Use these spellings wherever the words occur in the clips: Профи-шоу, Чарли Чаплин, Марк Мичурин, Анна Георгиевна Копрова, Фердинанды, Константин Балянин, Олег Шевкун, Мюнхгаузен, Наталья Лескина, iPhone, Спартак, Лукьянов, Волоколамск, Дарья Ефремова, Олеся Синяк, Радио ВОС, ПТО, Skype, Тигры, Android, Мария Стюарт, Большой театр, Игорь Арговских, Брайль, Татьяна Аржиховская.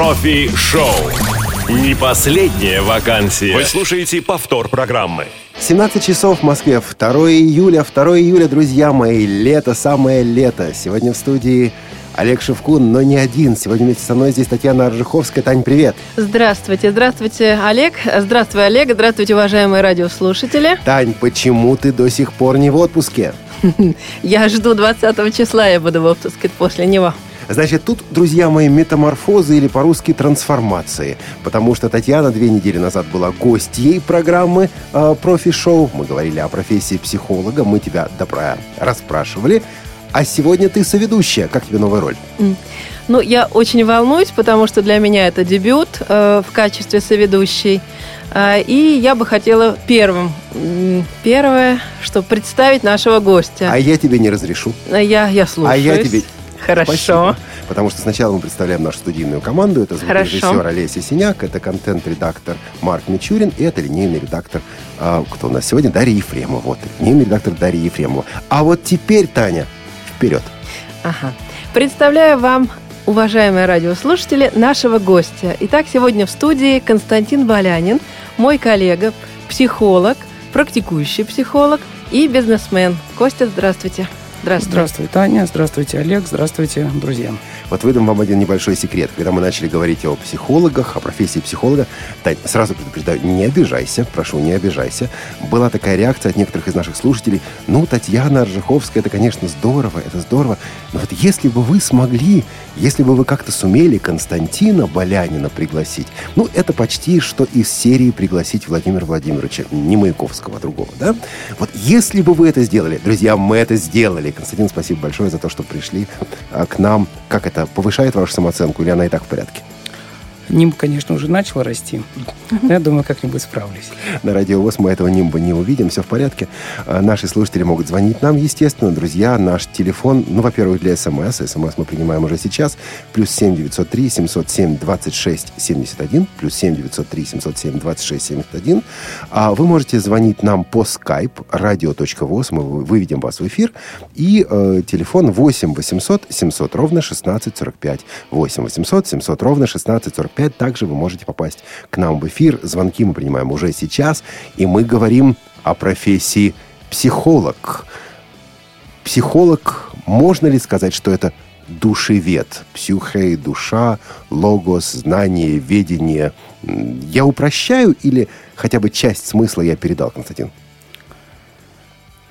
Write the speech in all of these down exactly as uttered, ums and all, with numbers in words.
Профи-шоу. Не последняя вакансия. Вы слушаете повтор программы. семнадцать часов в Москве, второго июля. второго июля, друзья мои, лето, самое лето. Сегодня в студии Олег Шевкун, но не один. Сегодня вместе со мной здесь Татьяна Аржиховская. Тань, привет. Здравствуйте, здравствуйте, Олег. Здравствуй, Олег. Здравствуйте, уважаемые радиослушатели. Тань, почему ты до сих пор не в отпуске? Я жду двадцатого числа, я буду в отпуске после него. Значит, тут, друзья мои, метаморфозы или по-русски трансформации. Потому что Татьяна две недели назад была гостьей программы э, «Профи-шоу». Мы говорили о профессии психолога, мы тебя добра расспрашивали. А сегодня ты соведущая. Как тебе новая роль? Ну, я очень волнуюсь, потому что для меня это дебют э, в качестве соведущей. Э, и я бы хотела первым, первое, что представить нашего гостя. А я тебе не разрешу. Я, я слушаюсь. А я тебе... Хорошо. Спасибо. Потому что сначала мы представляем нашу студийную команду. Это звукорежиссер Олеся Синяк, это контент-редактор Марк Мичурин, и это линейный редактор, э, кто у нас сегодня, Дарья Ефремова. Вот, линейный редактор Дарья Ефремова. А вот теперь, Таня, вперед. Ага. Представляю вам, уважаемые радиослушатели, нашего гостя. Итак, сегодня в студии Константин Балянин, мой коллега, психолог, практикующий психолог и бизнесмен. Костя, здравствуйте. Здравствуй. Здравствуй, Таня. Здравствуйте, Олег. Здравствуйте, друзья. Вот выдам вам один небольшой секрет. Когда мы начали говорить о психологах, о профессии психолога, Тань, сразу предупреждаю, не обижайся, прошу, не обижайся. Была такая реакция от некоторых из наших слушателей. Ну, Татьяна Аржиховская, это, конечно, здорово, это здорово. Но вот если бы вы смогли, если бы вы как-то сумели Константина Балянина пригласить, ну, это почти что из серии пригласить Владимира Владимировича, не Маяковского, а другого, да? Вот если бы вы это сделали, друзья, мы это сделали. Константин, спасибо большое за то, что пришли к нам. Как это повышает вашу самооценку? Или она и так в порядке? Нимб, конечно, уже начал расти. Но я думаю, как-нибудь справлюсь. На Радио ВОС мы этого нимба не увидим. Все в порядке. Наши слушатели могут звонить нам, естественно. Друзья, наш телефон, ну, во-первых, для СМС. СМС мы принимаем уже сейчас. Плюс семь девятьсот три семьсот семь двадцать шесть семьдесят один. Плюс семь девятьсот три семьсот семь двадцать шесть семьдесят один. А вы можете звонить нам по Skype радио точка вос. Мы выведем вас в эфир. И э, телефон восемь восемьсот семьсот ровно шестнадцать сорок пять. восемь восемьсот семьсот ровно шестнадцать сорок пять. Также вы можете попасть к нам в эфир. Звонки мы принимаем уже сейчас. И мы говорим о профессии психолог. Психолог, можно ли сказать, что это душевед? Псюхе, душа, логос, знание, ведение. Я упрощаю или хотя бы часть смысла я передал, Константин?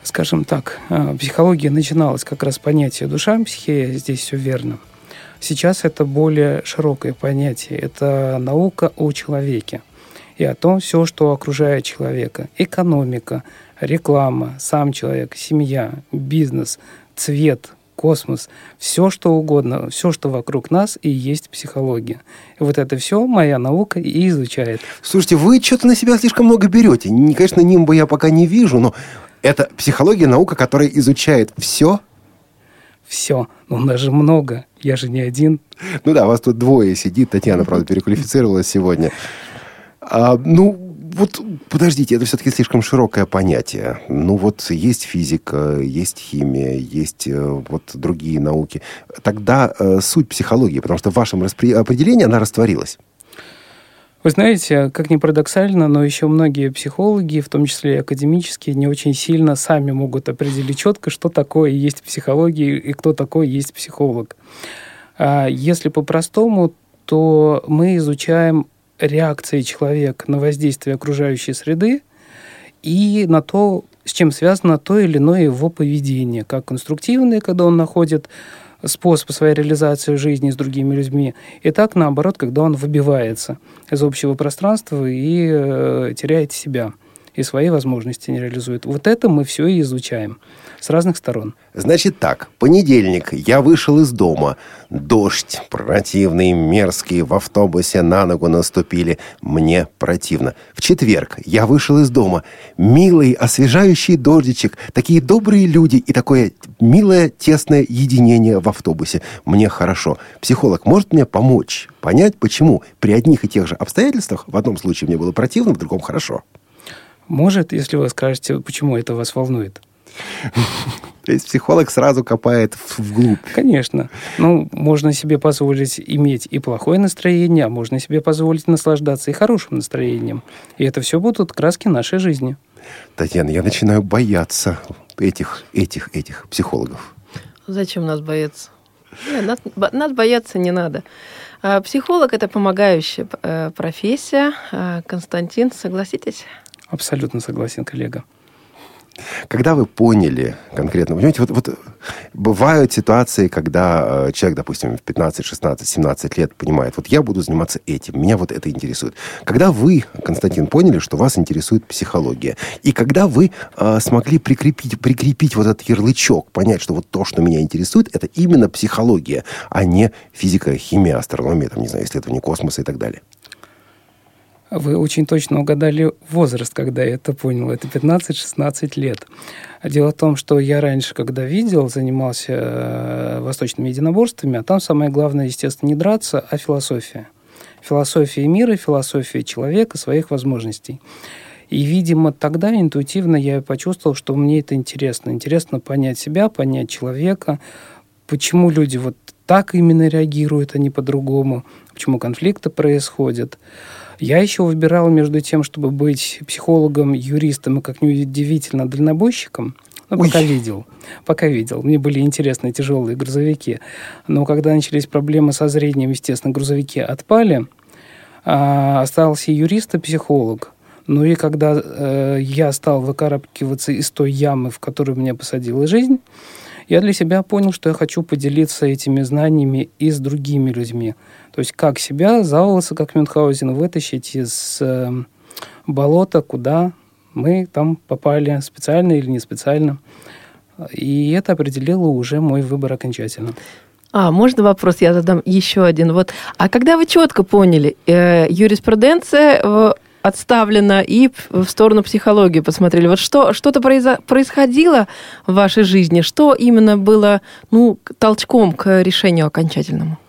Скажем так, психология начиналась как раз с понятия душа, психея, здесь все верно. Сейчас это более широкое понятие. Это наука о человеке и о том, все, что окружает человека. Экономика, реклама, сам человек, семья, бизнес, цвет, космос. Все, что угодно, все, что вокруг нас, и есть психология. И вот это все моя наука и изучает. Слушайте, вы что-то на себя слишком много берете. Конечно, нимба я пока не вижу, но это психология, наука, которая изучает все. Все. Но у нас же много. Я же не один. Ну да, вас тут двое сидит. Татьяна, правда, переквалифицировалась сегодня. А, ну, вот, подождите, это все-таки слишком широкое понятие. Ну вот, есть физика, есть химия, есть вот другие науки. Тогда э, суть психологии, потому что в вашем распри... определении она растворилась. Вы знаете, как ни парадоксально, но еще многие психологи, в том числе и академические, не очень сильно сами могут определить четко, что такое есть психология и кто такой есть психолог. Если по-простому, то мы изучаем реакции человека на воздействие окружающей среды и на то, с чем связано то или иное его поведение, как конструктивное, когда он находит способ своей реализации жизни с другими людьми. И так, наоборот, когда он выбивается из общего пространства и э, теряет себя, и свои возможности не реализует. Вот это мы все и изучаем с разных сторон. Значит так, понедельник, я вышел из дома. Дождь противный, мерзкий, в автобусе на ногу наступили. Мне противно. В четверг я вышел из дома. Милый, освежающий дождичек. Такие добрые люди и такое милое, тесное единение в автобусе. Мне хорошо. Психолог может мне помочь понять, почему при одних и тех же обстоятельствах в одном случае мне было противно, в другом хорошо? Может, если вы скажете, почему это вас волнует. То есть психолог сразу копает вглубь. Конечно. Ну, можно себе позволить иметь и плохое настроение, а можно себе позволить наслаждаться и хорошим настроением. И это все будут краски нашей жизни. Татьяна, я начинаю бояться этих, этих, этих психологов. Зачем нас бояться? Нет, нас, нас бояться не надо. Психолог – это помогающая профессия. Константин, согласитесь? Абсолютно согласен, коллега. Когда вы поняли конкретно, понимаете, вот, вот бывают ситуации, когда человек, допустим, в пятнадцать, шестнадцать, семнадцать лет понимает, вот я буду заниматься этим, меня вот это интересует. Когда вы, Константин, поняли, что вас интересует психология, и когда вы э, смогли прикрепить, прикрепить вот этот ярлычок, понять, что вот то, что меня интересует, это именно психология, а не физика, химия, астрономия, там, не знаю, исследование космоса и так далее. Вы очень точно угадали возраст, когда я это понял. Это пятнадцать-шестнадцать лет. Дело в том, что я раньше, когда видел, занимался восточными единоборствами, а там самое главное, естественно, не драться, а философия. Философия мира, философия человека, своих возможностей. И, видимо, тогда интуитивно я почувствовал, что мне это интересно. Интересно понять себя, понять человека, почему люди вот так именно реагируют, а не по-другому, почему конфликты происходят. Я еще выбирал между тем, чтобы быть психологом, юристом и, как неудивительно, дальнобойщиком. Ну, пока видел. Пока видел. Мне были интересны тяжелые грузовики. Но когда начались проблемы со зрением, естественно, грузовики отпали. А остался юрист и психолог. Ну и когда э, я стал выкарабкиваться из той ямы, в которую меня посадила жизнь, я для себя понял, что я хочу поделиться этими знаниями и с другими людьми. То есть как себя за волосы, как Мюнхгаузен, вытащить из э, болота, куда мы там попали, специально или не специально. И это определило уже мой выбор окончательно. А, можно вопрос? Я задам еще один. Вот. А когда вы четко поняли, э, юриспруденция... Э, отставлено и в сторону психологии посмотрели. Вот что, что-то произо- происходило в вашей жизни? Что именно было, ну, толчком к решению окончательному?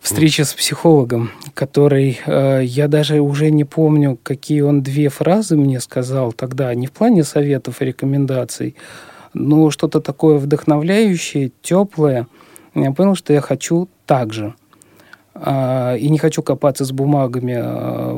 Встреча с психологом, который, э, я даже уже не помню, какие он две фразы мне сказал тогда, не в плане советов и рекомендаций, но что-то такое вдохновляющее, теплое. Я понял, что я хочу так же. И не хочу копаться с бумагами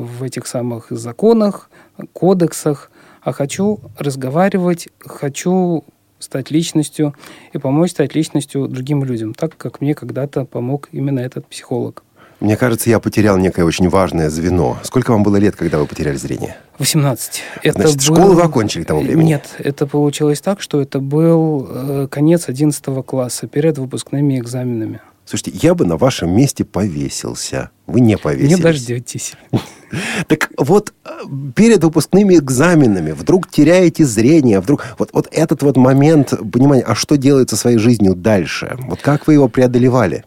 в этих самых законах, кодексах, а хочу разговаривать, хочу стать личностью и помочь стать личностью другим людям, так как мне когда-то помог именно этот психолог. Мне кажется, я потерял некое очень важное звено. Сколько вам было лет, когда вы потеряли зрение? восемнадцать. Это Значит, был... школу вы окончили к тому времени? Нет, это получилось так, что это был конец одиннадцатого класса перед выпускными экзаменами. Слушайте, я бы на вашем месте повесился. Вы не повесились. Не дождетесь. Так вот, перед выпускными экзаменами вдруг теряете зрение, вдруг... Вот, вот этот вот момент понимания, а что делать со своей жизнью дальше? Вот как вы его преодолевали?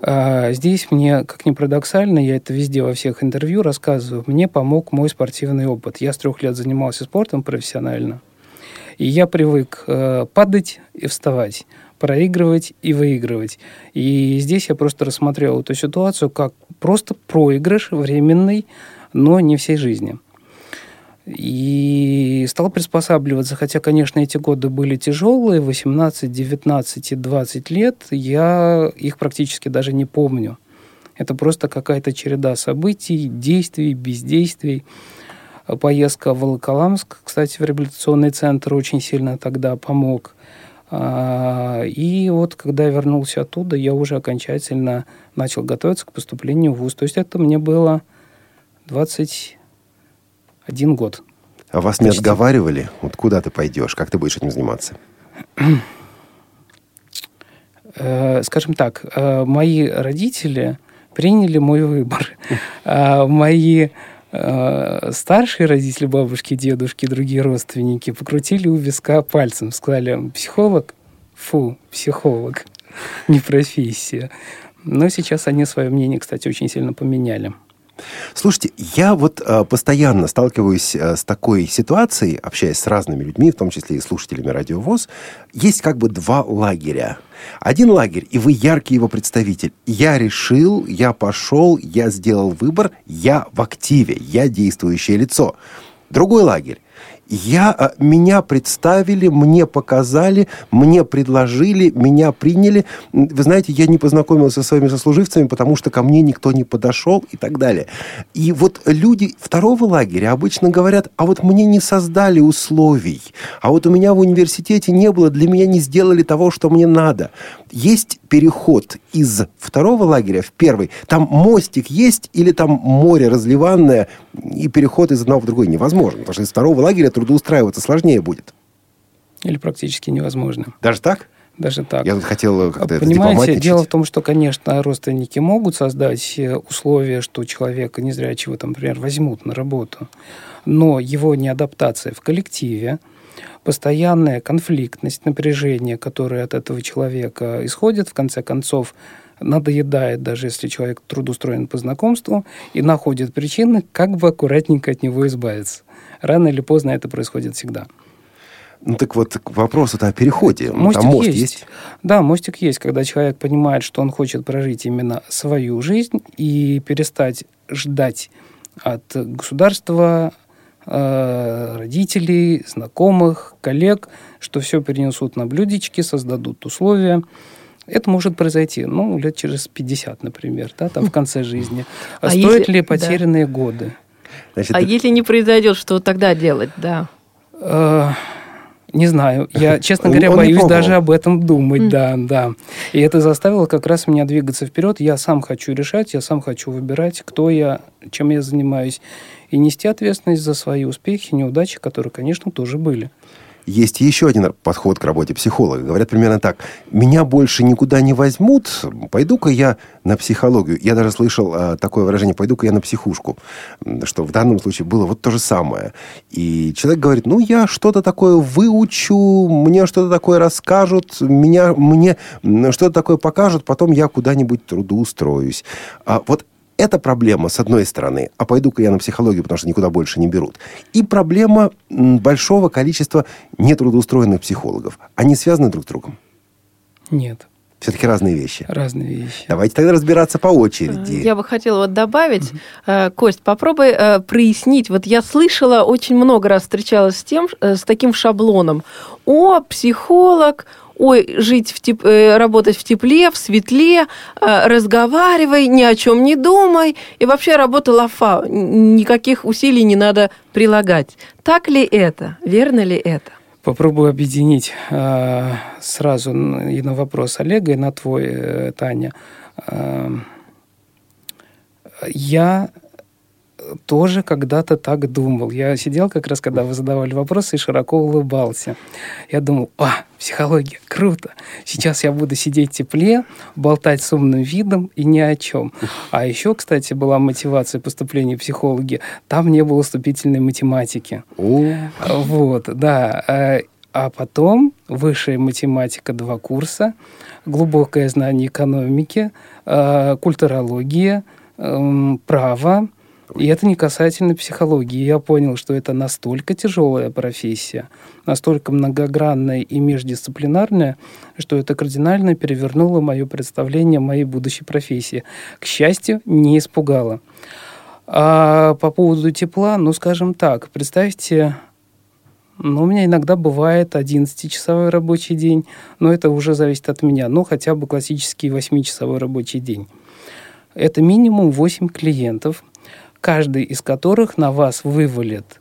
А, здесь мне, как ни парадоксально, я это везде во всех интервью рассказываю, мне помог мой спортивный опыт. Я с трех лет занимался спортом профессионально, и я привык э, падать и вставать, проигрывать и выигрывать. И здесь я просто рассмотрел эту ситуацию как просто проигрыш временный, но не всей жизни. И стал приспосабливаться, хотя, конечно, эти годы были тяжелые, восемнадцать, девятнадцать и двадцать лет, я их практически даже не помню. Это просто какая-то череда событий, действий, бездействий. Поездка в Волоколамск, кстати, в реабилитационный центр очень сильно тогда помог. И вот когда я вернулся оттуда, я уже окончательно начал готовиться к поступлению в вуз. То есть это мне было двадцать один год. А вас почти не отговаривали? Вот куда ты пойдешь? Как ты будешь этим заниматься? Скажем так, мои родители приняли мой выбор. Мои... старшие родители, бабушки, дедушки, другие родственники покрутили у виска пальцем. Сказали, психолог? Фу, психолог. Не профессия. Но сейчас они свое мнение, кстати, очень сильно поменяли. Слушайте, я вот э, постоянно сталкиваюсь э, с такой ситуацией, общаясь с разными людьми, в том числе и слушателями Радио ВОС. Есть как бы два лагеря. Один лагерь, и вы яркий его представитель. Я решил, я пошел, я сделал выбор, я в активе, я действующее лицо. Другой лагерь. Я, меня представили, мне показали, мне предложили, меня приняли. Вы знаете, я не познакомился со своими сослуживцами, потому что ко мне никто не подошел и так далее. И вот люди второго лагеря обычно говорят, а вот мне не создали условий, а вот у меня в университете не было, для меня не сделали того, что мне надо. Есть переход из второго лагеря в первый? Там мостик есть или там море разливанное, и переход из одного в другой невозможен? Потому что из второго лагеря трудоустраиваться сложнее будет. Или практически невозможно. Даже так? Даже так. Я тут хотел как-то это дипломатничать. Понимаете, дело в том, что, конечно, родственники могут создать условия, что человека незрячего, там, например, возьмут на работу, но его неадаптация в коллективе, постоянная конфликтность, напряжение, которое от этого человека исходит, в конце концов, надоедает, даже если человек трудоустроен по знакомству, и находит причины, как бы аккуратненько от него избавиться. Рано или поздно это происходит всегда. Ну, так вот, к вопросу-то о переходе. Мостик Там мост есть. есть. Да, мостик есть, когда человек понимает, что он хочет прожить именно свою жизнь и перестать ждать от государства, родителей, знакомых, коллег, что все перенесут на блюдечки, создадут условия. Это может произойти, ну, лет через пятьдесят, например, да, там в конце жизни. А, а стоят если... ли потерянные да. годы? Значит, а это... если не произойдет, что тогда делать, да? Э-э- не знаю. Я, честно говоря, боюсь даже об этом думать, да, да. И это заставило как раз меня двигаться вперед. Я сам хочу решать, я сам хочу выбирать, кто я, чем я занимаюсь, и нести ответственность за свои успехи, неудачи, которые, конечно, тоже были. Есть еще один подход к работе психолога. Говорят примерно так. Меня больше никуда не возьмут, пойду-ка я на психологию. Я даже слышал э, такое выражение, пойду-ка я на психушку. Что в данном случае было вот то же самое. И человек говорит, ну, я что-то такое выучу, мне что-то такое расскажут, меня, мне что-то такое покажут, потом я куда-нибудь трудоустроюсь. А вот это проблема, с одной стороны, а пойду-ка я на психологию, потому что никуда больше не берут. И проблема большого количества нетрудоустроенных психологов. Они связаны друг с другом? Нет. Все-таки разные вещи. Разные вещи. Давайте тогда разбираться по очереди. Я бы хотела вот добавить. Mm-hmm. Кость, попробуй э, прояснить. Вот я слышала, очень много раз встречалась с, тем, э, с таким шаблоном. О, психолог... Ой, жить в теп... работать в тепле, в светле, разговаривай, ни о чем не думай. И вообще работа лафа, никаких усилий не надо прилагать. Так ли это? Верно ли это? Попробую объединить сразу и на вопрос Олега, и на твой, Таня. Я... тоже когда-то так думал. Я сидел как раз, когда вы задавали вопросы, и широко улыбался. Я думал, а, психология, круто. Сейчас я буду сидеть в тепле, болтать с умным видом и ни о чем. А еще, кстати, была мотивация поступления в психологи. Там не было вступительной математики. Вот, да. А потом высшая математика, два курса, глубокое знание экономики, культурология, право. И это не касательно психологии. Я понял, что это настолько тяжелая профессия, настолько многогранная и междисциплинарная, что это кардинально перевернуло мое представление о моей будущей профессии. К счастью, не испугало. А по поводу тепла, ну, скажем так, представьте, ну, у меня иногда бывает одиннадцатичасовой рабочий день, но это уже зависит от меня, но хотя бы классический восьмичасовой рабочий день. Это минимум восемь клиентов, каждый из которых на вас вывалит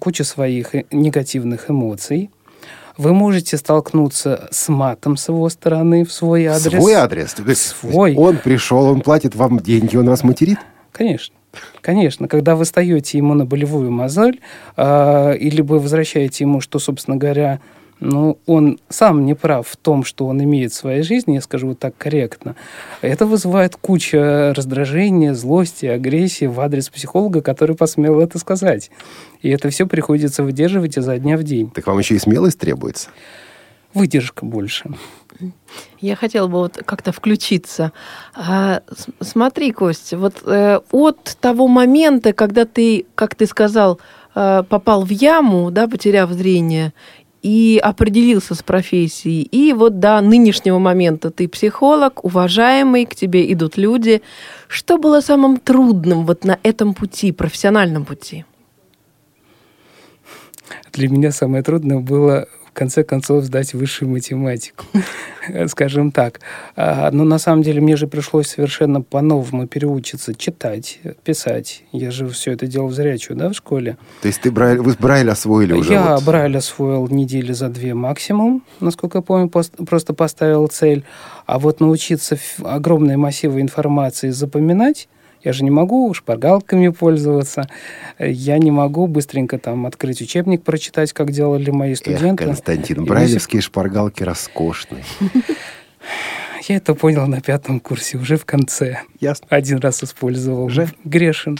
кучу своих негативных эмоций. Вы можете столкнуться с матом с его стороны в свой адрес. Свой адрес? Свой. Он пришел, он платит вам деньги, он вас материт? Конечно. Конечно. Когда вы встаете ему на болевую мозоль, э, или вы возвращаете ему, что, собственно говоря, ну, он сам не прав в том, что он имеет в своей жизни, я скажу вот так корректно, это вызывает кучу раздражения, злости, агрессии в адрес психолога, который посмел это сказать. И это все приходится выдерживать изо дня в день. Так вам еще и смелость требуется? Выдержка больше. Я хотела бы вот как-то включиться. А, смотри, Костя, вот э, от того момента, когда ты, как ты сказал, э, попал в яму, да, потеряв зрение, и определился с профессией. И вот до нынешнего момента ты психолог, уважаемый, к тебе идут люди. Что было самым трудным вот на этом пути, профессиональном пути? для меня самое трудное было в конце концов сдать высшую математику, скажем так. Но на самом деле мне же пришлось совершенно по-новому переучиться читать, писать. Я же все это делал зрячую, да, в школе. То есть ты Брайль, вы Брайль освоили уже? Я вот. Брайль освоил недели за две максимум, насколько я помню, просто поставил цель. А вот научиться огромные массивы информации запоминать, я же не могу шпаргалками пользоваться, я не могу быстренько там открыть учебник, прочитать, как делали мои студенты. Эх, Константин, брайлевские и... шпаргалки роскошные. Я это понял на пятом курсе, уже в конце. Ясно. Один раз использовал. Уже? Грешен.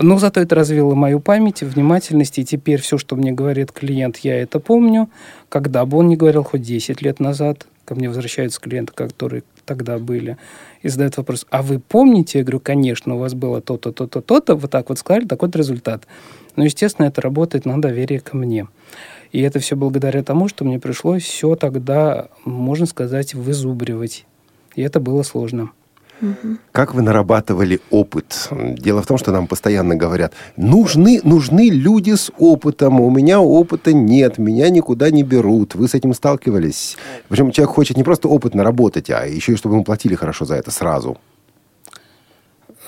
Но зато это развило мою память, внимательность, и теперь все, что мне говорит клиент, я это помню. Когда бы он ни говорил, хоть десять лет назад, ко мне возвращаются клиенты, которые тогда были, и задают вопрос, а вы помните? Я говорю, конечно, у вас было то-то, то-то, то-то, вот так вот сказали, такой-то результат. Но, естественно, это работает на доверие ко мне. И это все благодаря тому, что мне пришлось все тогда, можно сказать, вызубривать. И это было сложно. Угу. Как вы нарабатывали опыт? Дело в том, что нам постоянно говорят, нужны, нужны люди с опытом, у меня опыта нет, меня никуда не берут. Вы с этим сталкивались? Причем человек хочет не просто опыт наработать, а еще и чтобы ему платили хорошо за это сразу.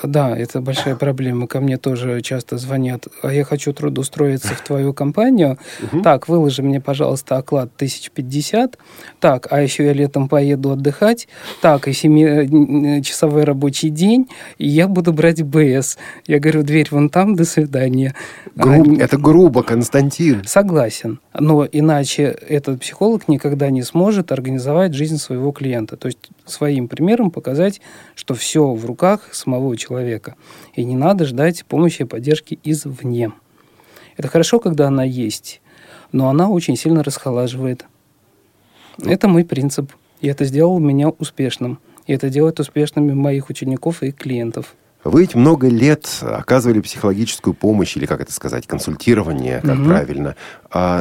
Да, это большая проблема. Ко мне тоже часто звонят. А я хочу трудоустроиться в твою компанию. Угу. Так, выложи мне, пожалуйста, оклад тысяча пятьдесят. Так, а еще я летом поеду отдыхать. Так, и семичасовой рабочий день. И я буду брать БС. Я говорю, дверь вон там, до свидания. Гру... А, это грубо, Константин. Согласен. Но иначе этот психолог никогда не сможет организовать жизнь своего клиента. То есть своим примером показать, что все в руках самого человека. человека. И не надо ждать помощи и поддержки извне. Это хорошо, когда она есть, но она очень сильно расхолаживает. Это мой принцип. И это сделало меня успешным. И это делает успешными моих учеников и клиентов. Вы ведь много лет оказывали психологическую помощь, или, как это сказать, консультирование, как угу. правильно,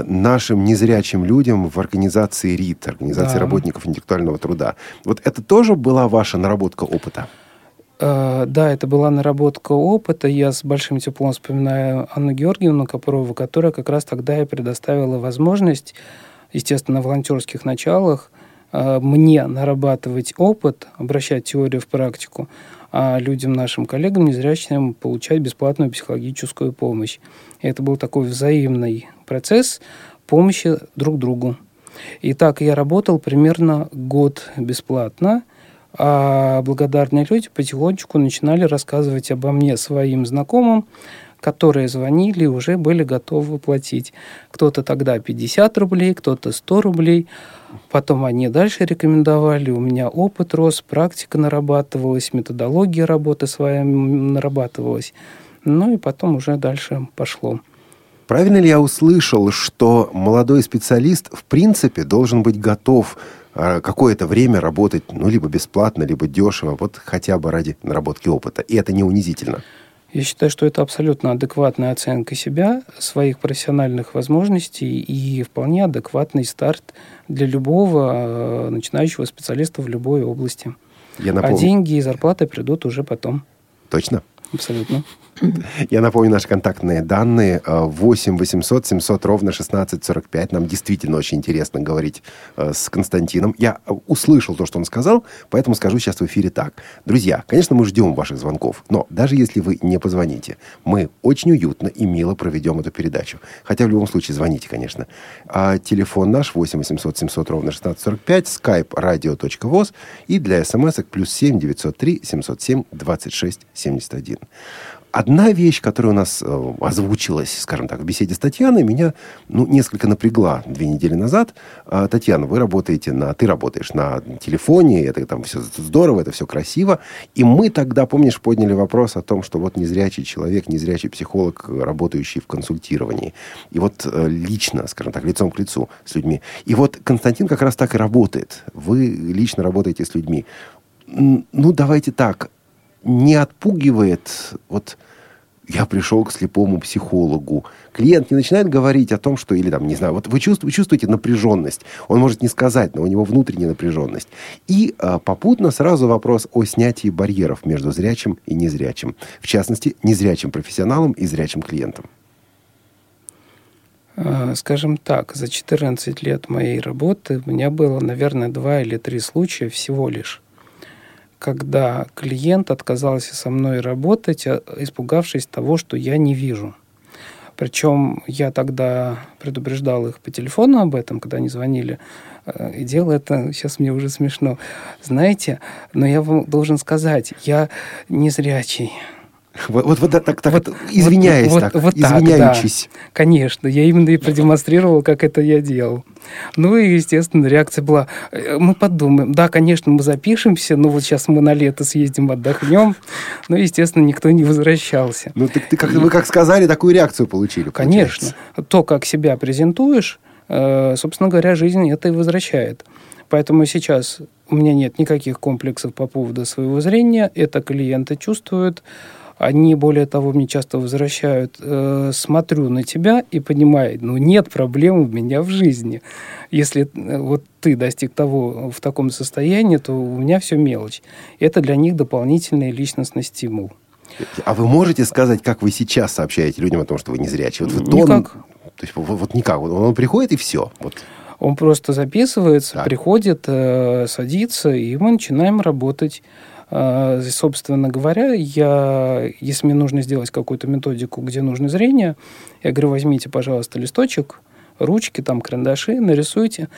нашим незрячим людям в организации РИТ, организации да. работников интеллектуального труда. Вот это тоже была ваша наработка опыта? Да, это была наработка опыта. Я с большим теплом вспоминаю Анну Георгиевну Копрову, которая как раз тогда и предоставила возможность, естественно, на волонтерских началах, мне нарабатывать опыт, обращать теорию в практику, а людям, нашим коллегам, незрячим, получать бесплатную психологическую помощь. И это был такой взаимный процесс помощи друг другу. И так я работал примерно год бесплатно, а благодарные люди потихонечку начинали рассказывать обо мне своим знакомым, которые звонили и уже были готовы платить. Кто-то тогда пятьдесят рублей, кто-то сто рублей. Потом они дальше рекомендовали. У меня опыт рос, практика нарабатывалась, методология работы своя нарабатывалась. Ну и потом уже дальше пошло. Правильно ли я услышал, что молодой специалист в принципе должен быть готов какое-то время работать, ну, либо бесплатно, либо дешево, вот хотя бы ради наработки опыта. И это не унизительно. Я считаю, что это абсолютно адекватная оценка себя, своих профессиональных возможностей и вполне адекватный старт для любого начинающего специалиста в любой области. Я напомню... А деньги и зарплаты придут уже потом. Точно? Абсолютно. Я напомню наши контактные данные. восемь восемьсот семьсот ровно шестнадцать сорок пять. Нам действительно очень интересно говорить с Константином. Я услышал то, что он сказал, поэтому скажу сейчас в эфире так. Друзья, конечно, мы ждем ваших звонков, но даже если вы не позвоните, мы очень уютно и мило проведем эту передачу. Хотя в любом случае звоните, конечно. А телефон наш восемь восемьсот семьсот ровно шестнадцать сорок пять, skype radio.voz и для смс-ок плюс семь девятьсот три семьсот семь двадцать шесть семьдесят один. Одна вещь, которая у нас э, озвучилась, скажем так, в беседе с Татьяной, меня ну, несколько напрягла две недели назад. Э, Татьяна, вы работаете на, ты работаешь на телефоне, это там все здорово, это все красиво. И мы тогда, помнишь, подняли вопрос о том, что вот незрячий человек, незрячий психолог, работающий в консультировании. И вот э, лично, скажем так, лицом к лицу с людьми. И вот Константин как раз так и работает. Вы лично работаете с людьми. Ну, давайте так. Не отпугивает, вот я пришел к слепому психологу. Клиент не начинает говорить о том, что, или там, не знаю, вот вы чувствуете, вы чувствуете напряженность. Он может не сказать, но у него внутренняя напряженность. И э, попутно сразу вопрос о снятии барьеров между зрячим и незрячим. В частности, незрячим профессионалом и зрячим клиентом. Скажем так, за четырнадцать лет моей работы у меня было, наверное, два или три случая всего лишь, когда клиент отказался со мной работать, испугавшись того, что я не вижу. Причем я тогда предупреждал их по телефону об этом, когда они звонили, и делал это, сейчас мне уже смешно, знаете, но я вам должен сказать, я незрячий. Вот, вот, вот так, так вот, извиняясь, вот, так, вот, извиняючись. Да. Конечно, я именно и продемонстрировал, как это я делал. Ну и, естественно, реакция была, мы подумаем, да, конечно, мы запишемся, но вот сейчас мы на лето съездим, отдохнем. Но, естественно, никто не возвращался. Ну, ты, ты, как, вы как сказали, такую реакцию получили. Конечно. Получается. То, как себя презентуешь, собственно говоря, жизнь это и возвращает. Поэтому сейчас у меня нет никаких комплексов по поводу своего зрения. Это клиенты чувствуют. Они, более того, мне часто возвращают, э, смотрю на тебя и понимаю, ну, нет проблем у меня в жизни. Если э, вот ты достиг того в таком состоянии, то у меня все мелочь. Это для них дополнительный личностный стимул. А вы можете сказать, как вы сейчас сообщаете людям о том, что вы незрячий? Вот тон... Никак. То есть, вот, вот никак. Он приходит и все. Вот. Он просто записывается, так. приходит, э, садится, и мы начинаем работать. Собственно говоря, я, если мне нужно сделать какую-то методику, где нужно зрение, я говорю, возьмите, пожалуйста, листочек, ручки, там, карандаши, нарисуйте,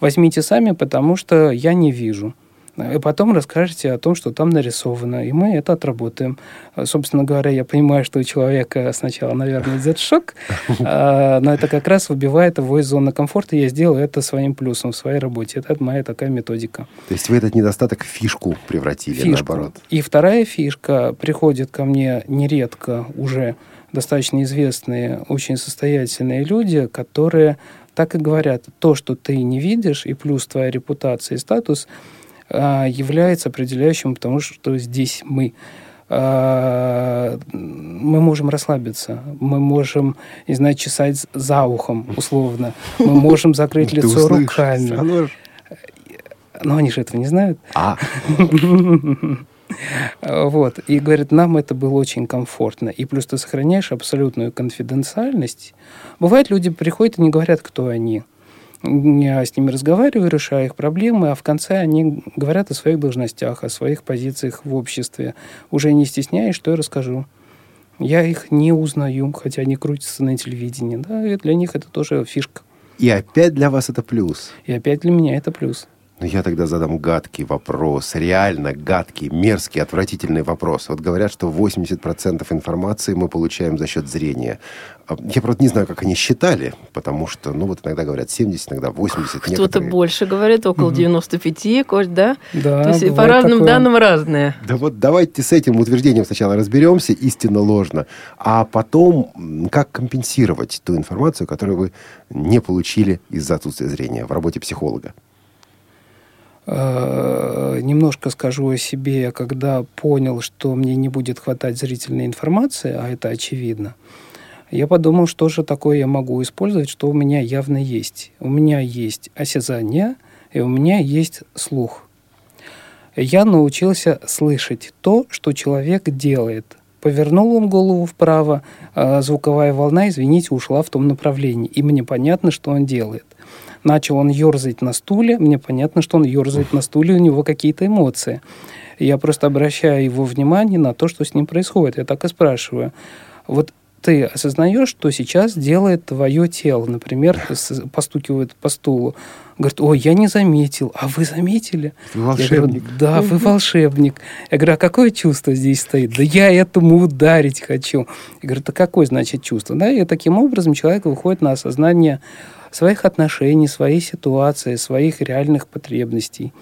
возьмите сами, потому что я не вижу. И потом расскажете о том, что там нарисовано, и мы это отработаем. Собственно говоря, я понимаю, что у человека сначала, наверное, идет шок, но это как раз выбивает его из зоны комфорта, и я сделал это своим плюсом в своей работе. Это моя такая методика. То есть вы этот недостаток в фишку превратили, фишку. Наоборот. И вторая фишка, приходит ко мне нередко уже достаточно известные, очень состоятельные люди, которые так и говорят, то, что ты не видишь, и плюс твоя репутация и статус – является определяющим, потому что здесь мы. Мы можем расслабиться, мы можем, не знаю, чесать за ухом, условно. Мы можем закрыть лицо руками. Но они же этого не знают. Вот. И говорят, нам это было очень комфортно. И плюс ты сохраняешь абсолютную конфиденциальность. Бывает, люди приходят и не говорят, кто они. Я с ними разговариваю, решаю их проблемы, а в конце они говорят о своих должностях, о своих позициях в обществе. Уже не стесняясь, что я расскажу. Я их не узнаю, хотя они крутятся на телевидении. Да, и для них это тоже фишка. И опять для вас это плюс. И опять для меня это плюс. Ну, я тогда задам гадкий вопрос. Реально гадкий, мерзкий, отвратительный вопрос. Вот говорят, что восемьдесят процентов информации мы получаем за счет зрения. Я, правда, не знаю, как они считали, потому что, ну, вот иногда говорят семьдесят, иногда восемьдесят. Кто-то некоторые... больше говорит, около девяносто пять, Коль, да? Да, то есть, по разным такое... данным разные. Да вот давайте с этим утверждением сначала разберемся, истинно-ложно, а потом, как компенсировать ту информацию, которую вы не получили из-за отсутствия зрения в работе психолога. Немножко скажу о себе, когда понял, что мне не будет хватать зрительной информации, а это очевидно, я подумал, что же такое я могу использовать, что у меня явно есть. У меня есть осязание, и у меня есть слух. Я научился слышать то, что человек делает. Повернул он голову вправо, звуковая волна, извините, ушла в том направлении, и мне понятно, что он делает. Начал он ерзать на стуле, мне понятно, что он ерзает на стуле, у него какие-то эмоции. Я просто обращаю его внимание на то, что с ним происходит. Я так и спрашиваю. Вот ты осознаешь, что сейчас делает твое тело? Например, постукивает по стулу. Говорит, ой, я не заметил. А вы заметили? Вы волшебник. Говорю, да, вы волшебник. Я говорю, а какое чувство здесь стоит? Да я этому ударить хочу. Я говорю, да какое, значит, чувство? Да? И таким образом человек выходит на осознание своих отношений, своей ситуации, своих реальных потребностей.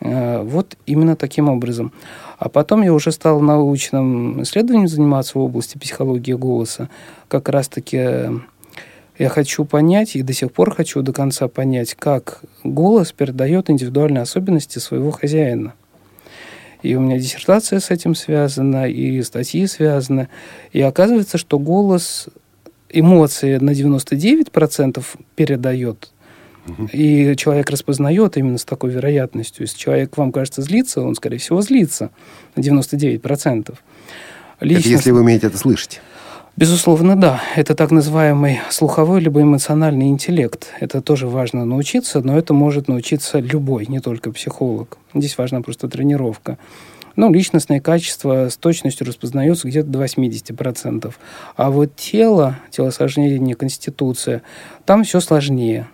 Вот именно таким образом. А потом я уже стал научным исследованием заниматься в области психологии голоса. Как раз-таки я хочу понять, и до сих пор хочу до конца понять, как голос передает индивидуальные особенности своего хозяина. И у меня диссертация с этим связана, и статьи связаны. И оказывается, что голос... эмоции на девяносто девять процентов передает, угу. И человек распознает именно с такой вероятностью. Если человек, вам кажется, злится, он, скорее всего, злится на девяносто девять процентов. Личность... Это если вы умеете это слышать. Безусловно, да. Это так называемый слуховой либо эмоциональный интеллект. Это тоже важно научиться, но это может научиться любой, не только психолог. Здесь важна просто тренировка. Ну, личностные качества с точностью распознаются где-то до восемьдесят процентов. А вот тело, телосложение, конституция, там все сложнее.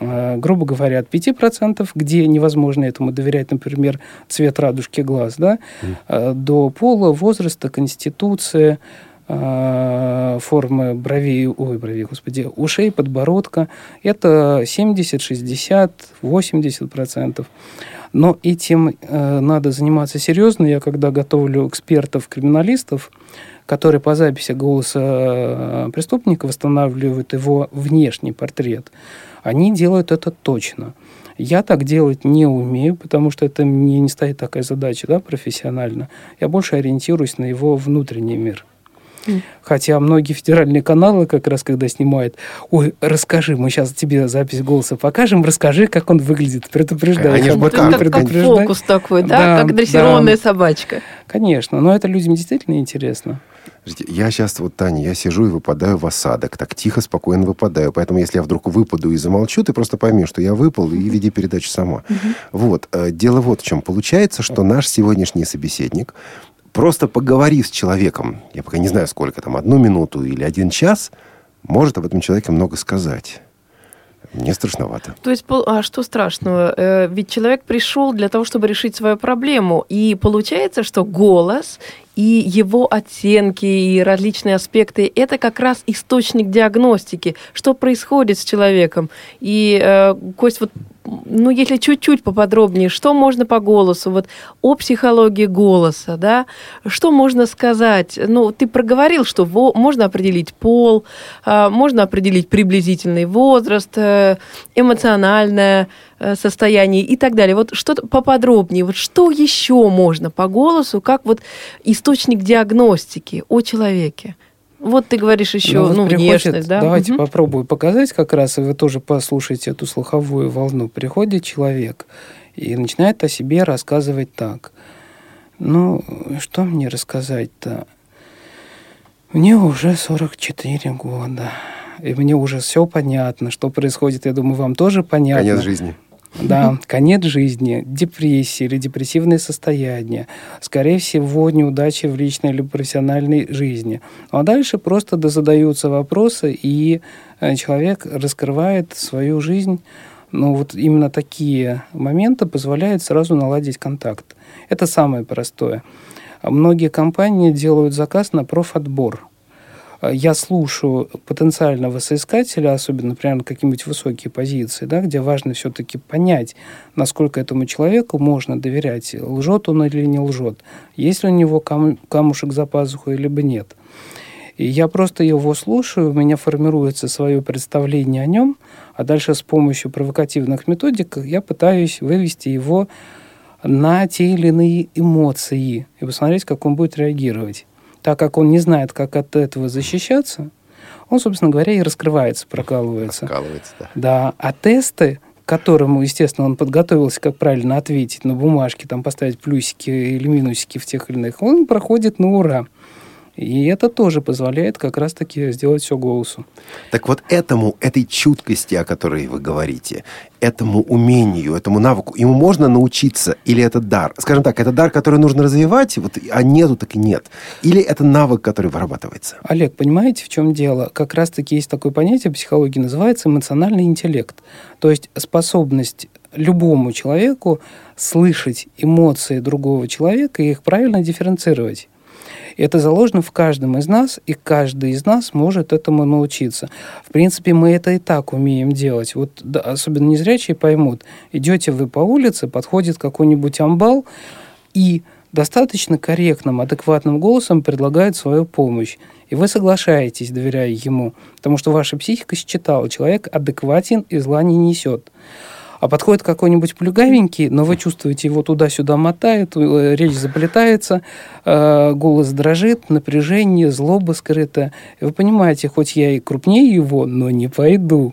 Грубо говоря, от пяти процентов, где невозможно этому доверять, например, цвет радужки глаз, да, mm. до пола, возраста, конституции, формы бровей, ой, бровей, господи, ушей, подбородка, это семьдесят, шестьдесят, восемьдесят процентов. Но этим э, надо заниматься серьезно. Я когда готовлю экспертов-криминалистов, которые по записи голоса преступника восстанавливают его внешний портрет, они делают это точно. Я так делать не умею, потому что это мне не стоит такая задача, да, профессионально. Я больше ориентируюсь на его внутренний мир. Хотя многие федеральные каналы, как раз когда снимают, ой, расскажи, мы сейчас тебе запись голоса покажем, расскажи, как он выглядит, предупреждаю. Они в боках. Как, как фокус такой, да? да как дрессированная да. собачка. Конечно, но это людям действительно интересно. Я сейчас, вот, Таня, я сижу и выпадаю в осадок, так тихо, спокойно выпадаю, поэтому если я вдруг выпаду и замолчу, ты просто пойми, что я выпал, и веди передачу сама. Угу. Вот, дело вот в чем. Получается, что наш сегодняшний собеседник... Просто поговорив с человеком, я пока не знаю, сколько там, одну минуту или один час, может об этом человеке много сказать. Мне страшновато. То есть, а что страшного? Ведь человек пришел для того, чтобы решить свою проблему. И получается, что голос и его оттенки, и различные аспекты – это как раз источник диагностики. Что происходит с человеком? И, Кость, вот, ну, если чуть-чуть поподробнее, что можно по голосу? Вот о психологии голоса, да? Что можно сказать? Ну, ты проговорил, что во... можно определить пол, можно определить приблизительный возраст, эмоциональное состояние и так далее. Вот что поподробнее, вот что еще можно по голосу, как вот источник диагностики о человеке? Вот ты говоришь еще, ну, вот ну приходит, внешность, да? Давайте угу. попробую показать как раз, и вы тоже послушайте эту слуховую волну. Приходит человек и начинает о себе рассказывать так. Ну, что мне рассказать-то? Мне уже сорок четыре года, и мне уже все понятно, что происходит, я думаю, вам тоже понятно. Конец жизни. Да, конец жизни, депрессия или депрессивное состояние, скорее всего, неудачи в личной или профессиональной жизни. Ну, а дальше просто дозадаются вопросы, и человек раскрывает свою жизнь. Ну, вот именно такие моменты позволяют сразу наладить контакт. Это самое простое. Многие компании делают заказ на профотбор. Я слушаю потенциального соискателя, особенно, например, на какие-нибудь высокие позиции, да, где важно все-таки понять, насколько этому человеку можно доверять, лжет он или не лжет, есть ли у него кам- камушек за пазухой, либо нет. И я просто его слушаю, у меня формируется свое представление о нем, а дальше с помощью провокативных методик я пытаюсь вывести его на те или иные эмоции и посмотреть, как он будет реагировать. Так как он не знает, как от этого защищаться, он, собственно говоря, и раскрывается, прокалывается. Прокалывается, да. Да. А тесты, к которым, естественно, он подготовился, как правильно ответить на бумажке, там поставить плюсики или минусики в тех или иных, он проходит на ура. И это тоже позволяет как раз-таки сделать все голосу. Так вот этому, этой чуткости, о которой вы говорите, этому умению, этому навыку, ему можно научиться? Или это дар? Скажем так, это дар, который нужно развивать, вот, а нету, так и нет. Или это навык, который вырабатывается? Олег, понимаете, в чем дело? Как раз-таки есть такое понятие в психологии, называется эмоциональный интеллект. То есть способность любому человеку слышать эмоции другого человека и их правильно дифференцировать. Это заложено в каждом из нас, и каждый из нас может этому научиться. В принципе, мы это и так умеем делать. Вот, да, особенно незрячие поймут. Идете вы по улице, подходит какой-нибудь амбал, и достаточно корректным, адекватным голосом предлагает свою помощь. И вы соглашаетесь, доверяя ему, потому что ваша психика считала, человек адекватен и зла не несет. А подходит какой-нибудь плюгавенький, но вы чувствуете, его туда-сюда мотает, речь заплетается, голос дрожит, напряжение, злоба скрыта. И вы понимаете, хоть я и крупнее его, но не пойду.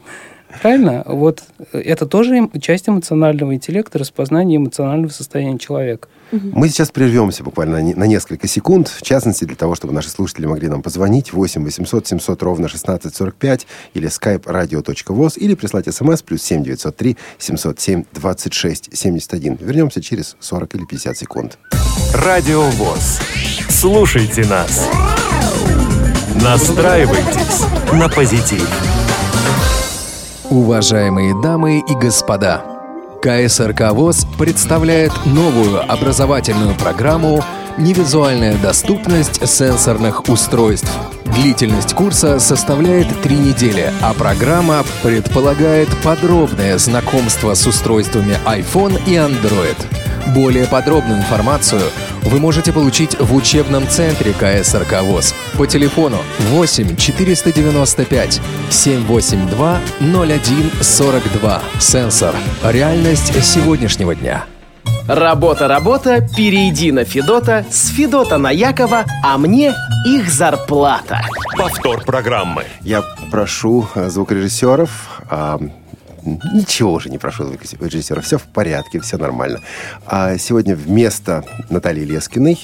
Правильно? Вот это тоже часть эмоционального интеллекта, распознание эмоционального состояния человека. Угу. Мы сейчас прервемся буквально на несколько секунд, в частности, для того, чтобы наши слушатели могли нам позвонить восемь восемьсот семьсот ровно шестнадцать сорок пять или skype radio.voz или прислать смс плюс семь девятьсот три семьсот семь двадцать шесть семьдесят один. Вернемся через сорок или пятьдесят секунд. Радио ВОЗ. Слушайте нас. Настраивайтесь на позитив. Уважаемые дамы и господа, ка эс эр ка ВОЗ представляет новую образовательную программу «Невизуальная доступность сенсорных устройств». Длительность курса составляет три недели, а программа предполагает подробное знакомство с устройствами iPhone и Android. Более подробную информацию вы можете получить в учебном центре ка эс эр ка ВОЗ по телефону восемь четыреста девяносто пять семьсот восемьдесят два ноль один сорок два. Сенсор. Реальность сегодняшнего дня. Работа, работа, перейди на Федота, с Федота на Якова, а мне их зарплата. Повтор программы. Я прошу звукорежиссеров... А... Ничего уже не прошу режиссера. Все в порядке, все нормально. А сегодня вместо Натальи Лескиной...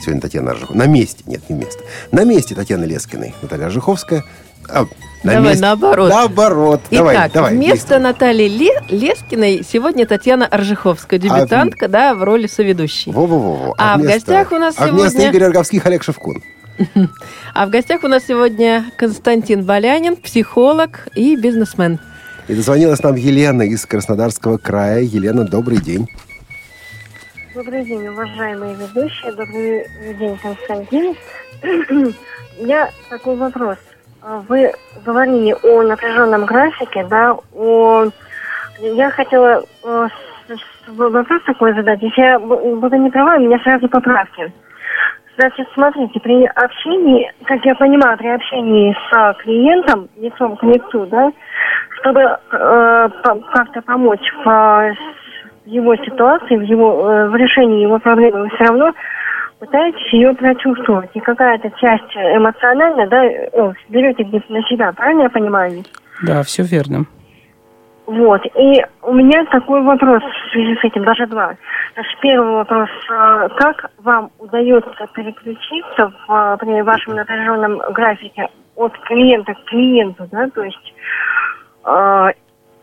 Сегодня Татьяна Аржиховская. На месте. Нет, не вместо. На месте Татьяны Лескиной. Наталья Аржиховская. А, на давай, месте. наоборот. Наоборот. Итак, давай, вместо давай. Натальи Ле... Лескиной сегодня Татьяна Аржиховская. Дебютантка, а... да, в роли соведущей. Во-во-во. А, а вместо... в гостях у нас а сегодня... А вместо Игоря Арговских Олег Шевкун. А в гостях у нас сегодня Константин Балянин, психолог и бизнесмен. И дозвонилась нам Елена из Краснодарского края. Елена, добрый день. Добрый день, уважаемые ведущие. Добрый день, Константин. У меня такой вопрос. Вы говорили о напряженном графике, да? О... Я хотела вопрос такой задать. Если я буду не права, у меня сразу поправки. Значит, смотрите, при общении, как я понимаю, при общении с клиентом, лицом к лицу, да, чтобы э, как-то помочь в его ситуации, в его в решении его проблемы, вы все равно пытаетесь ее прочувствовать. И какая-то часть эмоциональная, да, о, берете где-то на себя, правильно я понимаю? Да, все верно. Вот, и у меня такой вопрос в связи с этим, даже два. Значит, первый вопрос. Как вам удается переключиться в, при вашем напряженном графике от клиента к клиенту, да, то есть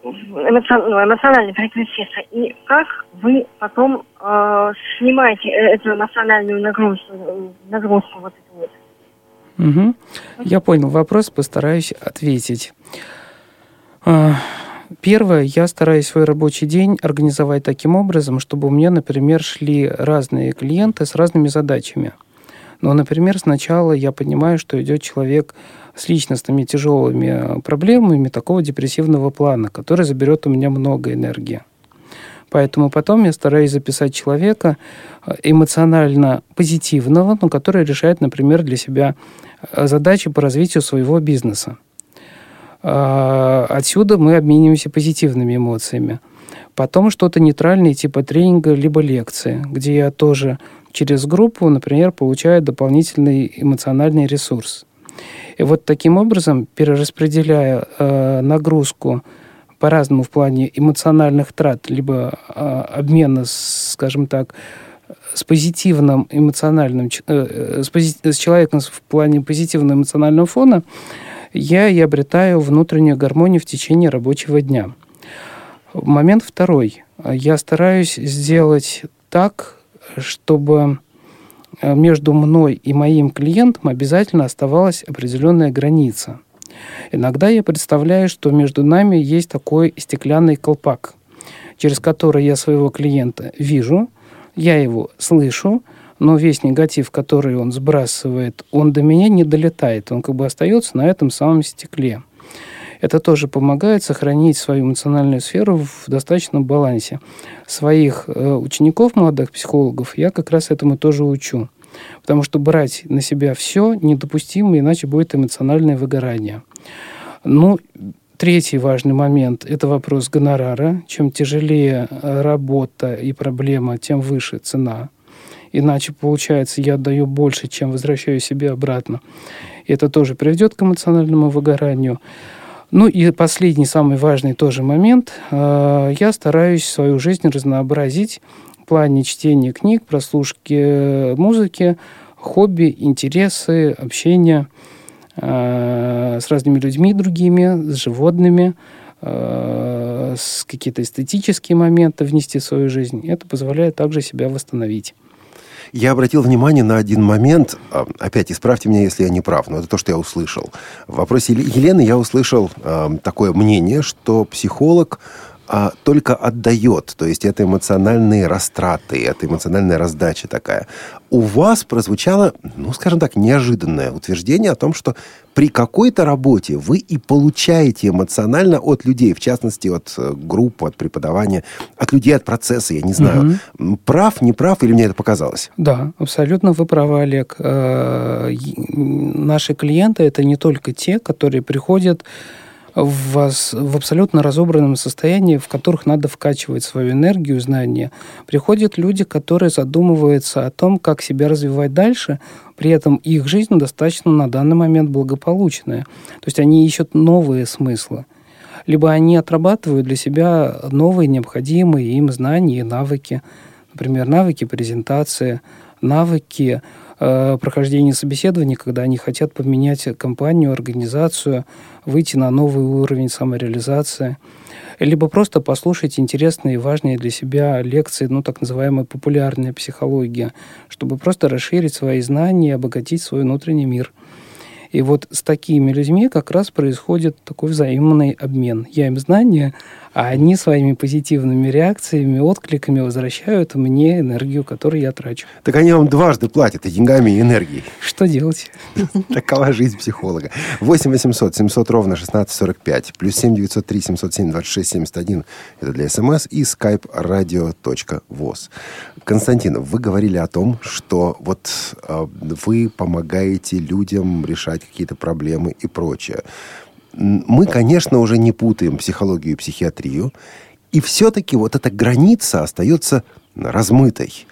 эмоционально переключиться, и как вы потом э, снимаете эту эмоциональную нагрузку, нагрузку вот эту вот? Угу. Я понял вопрос, постараюсь ответить. Первое, я стараюсь свой рабочий день организовать таким образом, чтобы у меня, например, шли разные клиенты с разными задачами. Но, например, сначала я понимаю, что идет человек с личностными тяжелыми проблемами такого депрессивного плана, который заберет у меня много энергии. Поэтому потом я стараюсь записать человека эмоционально позитивного, но который решает, например, для себя задачи по развитию своего бизнеса. Отсюда мы обмениваемся позитивными эмоциями. Потом что-то нейтральное типа тренинга либо лекции, где я тоже через группу, например, получаю дополнительный эмоциональный ресурс. И вот таким образом, перераспределяя э, нагрузку по-разному в плане эмоциональных трат, либо э, обмена, с, скажем так, с позитивным эмоциональным, э, с, пози- с человеком в плане позитивного эмоционального фона, я и обретаю внутреннюю гармонию в течение рабочего дня. Момент второй. Я стараюсь сделать так, чтобы между мной и моим клиентом обязательно оставалась определенная граница. Иногда я представляю, что между нами есть такой стеклянный колпак, через который я своего клиента вижу, я его слышу, но весь негатив, который он сбрасывает, он до меня не долетает, он как бы остается на этом самом стекле. Это тоже помогает сохранить свою эмоциональную сферу в достаточном балансе. Своих э, учеников, молодых психологов, я как раз этому тоже учу. Потому что брать на себя все недопустимо, иначе будет эмоциональное выгорание. Ну, третий важный момент – это вопрос гонорара. Чем тяжелее работа и проблема, тем выше цена. Иначе, получается, я отдаю больше, чем возвращаю себе обратно. И это тоже приведет к эмоциональному выгоранию. Ну и последний, самый важный тоже момент. Я стараюсь свою жизнь разнообразить, плане чтения книг, прослушки музыки, хобби, интересы, общения э, с разными людьми другими, с животными, э, с какие-то эстетические моменты внести в свою жизнь. Это позволяет также себя восстановить. Я обратил внимание на один момент. Опять, исправьте меня, если я не прав, но это то, что я услышал. В вопросе Елены я услышал э, такое мнение, что психолог э, только отдает. То есть это эмоциональные растраты, это эмоциональная раздача такая. У вас прозвучало, ну, скажем так, неожиданное утверждение о том, что при какой-то работе вы и получаете эмоционально от людей, в частности, от группы, от преподавания, от людей, от процесса, я не знаю. Угу. Прав, не прав, или мне это показалось? Да, абсолютно вы правы, Олег. Наши клиенты – это не только те, которые приходят в вас в абсолютно разобранном состоянии, в которых надо вкачивать свою энергию, знания. Приходят люди, которые задумываются о том, как себя развивать дальше, при этом их жизнь достаточно на данный момент благополучная. То есть они ищут новые смыслы. Либо они отрабатывают для себя новые необходимые им знания и навыки. Например, навыки презентации, навыки прохождение собеседований, когда они хотят поменять компанию, организацию, выйти на новый уровень самореализации, либо просто послушать интересные и важные для себя лекции, ну, так называемая популярная психология, чтобы просто расширить свои знания и обогатить свой внутренний мир. И вот с такими людьми как раз происходит такой взаимный обмен. Я им знания, а они своими позитивными реакциями, откликами возвращают мне энергию, которую я трачу. Так они вам дважды платят и деньгами, и энергией. Что делать? Такова жизнь психолога. восемь восемьсот семьсот ровно шестнадцать сорок пять. Плюс семь девятьсот три семьсот семь двадцать шесть семьдесят один. Это для смс и skype radio точка voz. Константин, вы говорили о том, что вот вы помогаете людям решать какие-то проблемы и прочее. Мы, конечно, уже не путаем психологию и психиатрию. И все-таки вот эта граница остается размытой.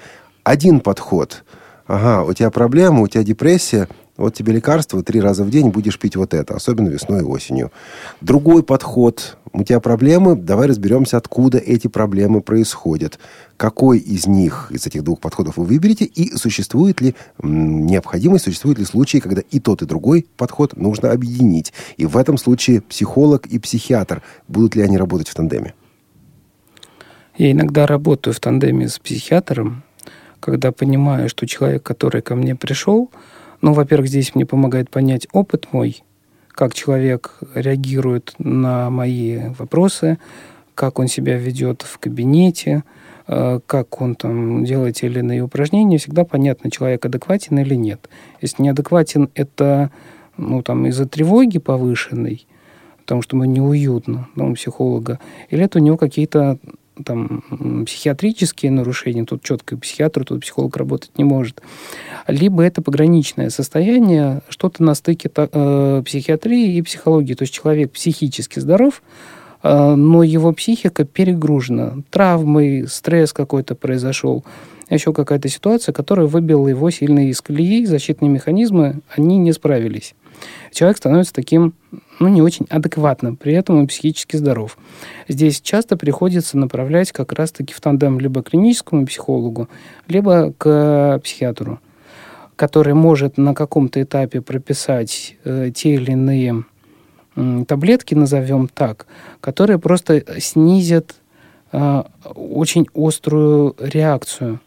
Один подход. Ага, у тебя проблема, у тебя депрессия. Вот тебе лекарство, три раза в день будешь пить вот это. Особенно весной и осенью. Другой подход. У тебя проблемы, давай разберемся, откуда эти проблемы происходят. Какой из них, из этих двух подходов вы выберете? И существует ли необходимость, существуют ли случаи, когда и тот, и другой подход нужно объединить? И в этом случае психолог и психиатр, будут ли они работать в тандеме? Я иногда работаю в тандеме с психиатром, когда понимаю, что человек, который ко мне пришел, ну, во-первых, здесь мне помогает понять опыт мой, как человек реагирует на мои вопросы, как он себя ведет в кабинете, как он там делает те или иные упражнения. Всегда понятно, человек адекватен или нет. Если неадекватен, это ну, там, из-за тревоги повышенной, потому что ему неуютно, да, у психолога, или это у него какие-то там психиатрические нарушения, тут четко психиатр, тут психолог работать не может. Либо это пограничное состояние, что-то на стыке э, психиатрии и психологии. То есть человек психически здоров, э, но его психика перегружена. Травмы, стресс какой-то произошел, еще какая-то ситуация, которая выбила его сильно из колеи, защитные механизмы, они не справились. Человек становится таким, ну, не очень адекватным, при этом он психически здоров. Здесь часто приходится направлять как раз-таки в тандем либо к клиническому психологу, либо к психиатру, который может на каком-то этапе прописать э, те или иные э, таблетки, назовем так, которые просто снизят э, очень острую реакцию,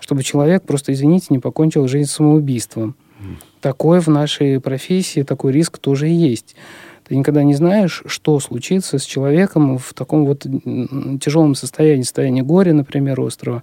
чтобы человек просто, извините, не покончил жизнь самоубийством. Такое в нашей профессии, такой риск тоже есть. Ты никогда не знаешь, что случится с человеком в таком вот тяжелом состоянии, состоянии горя, например, острова.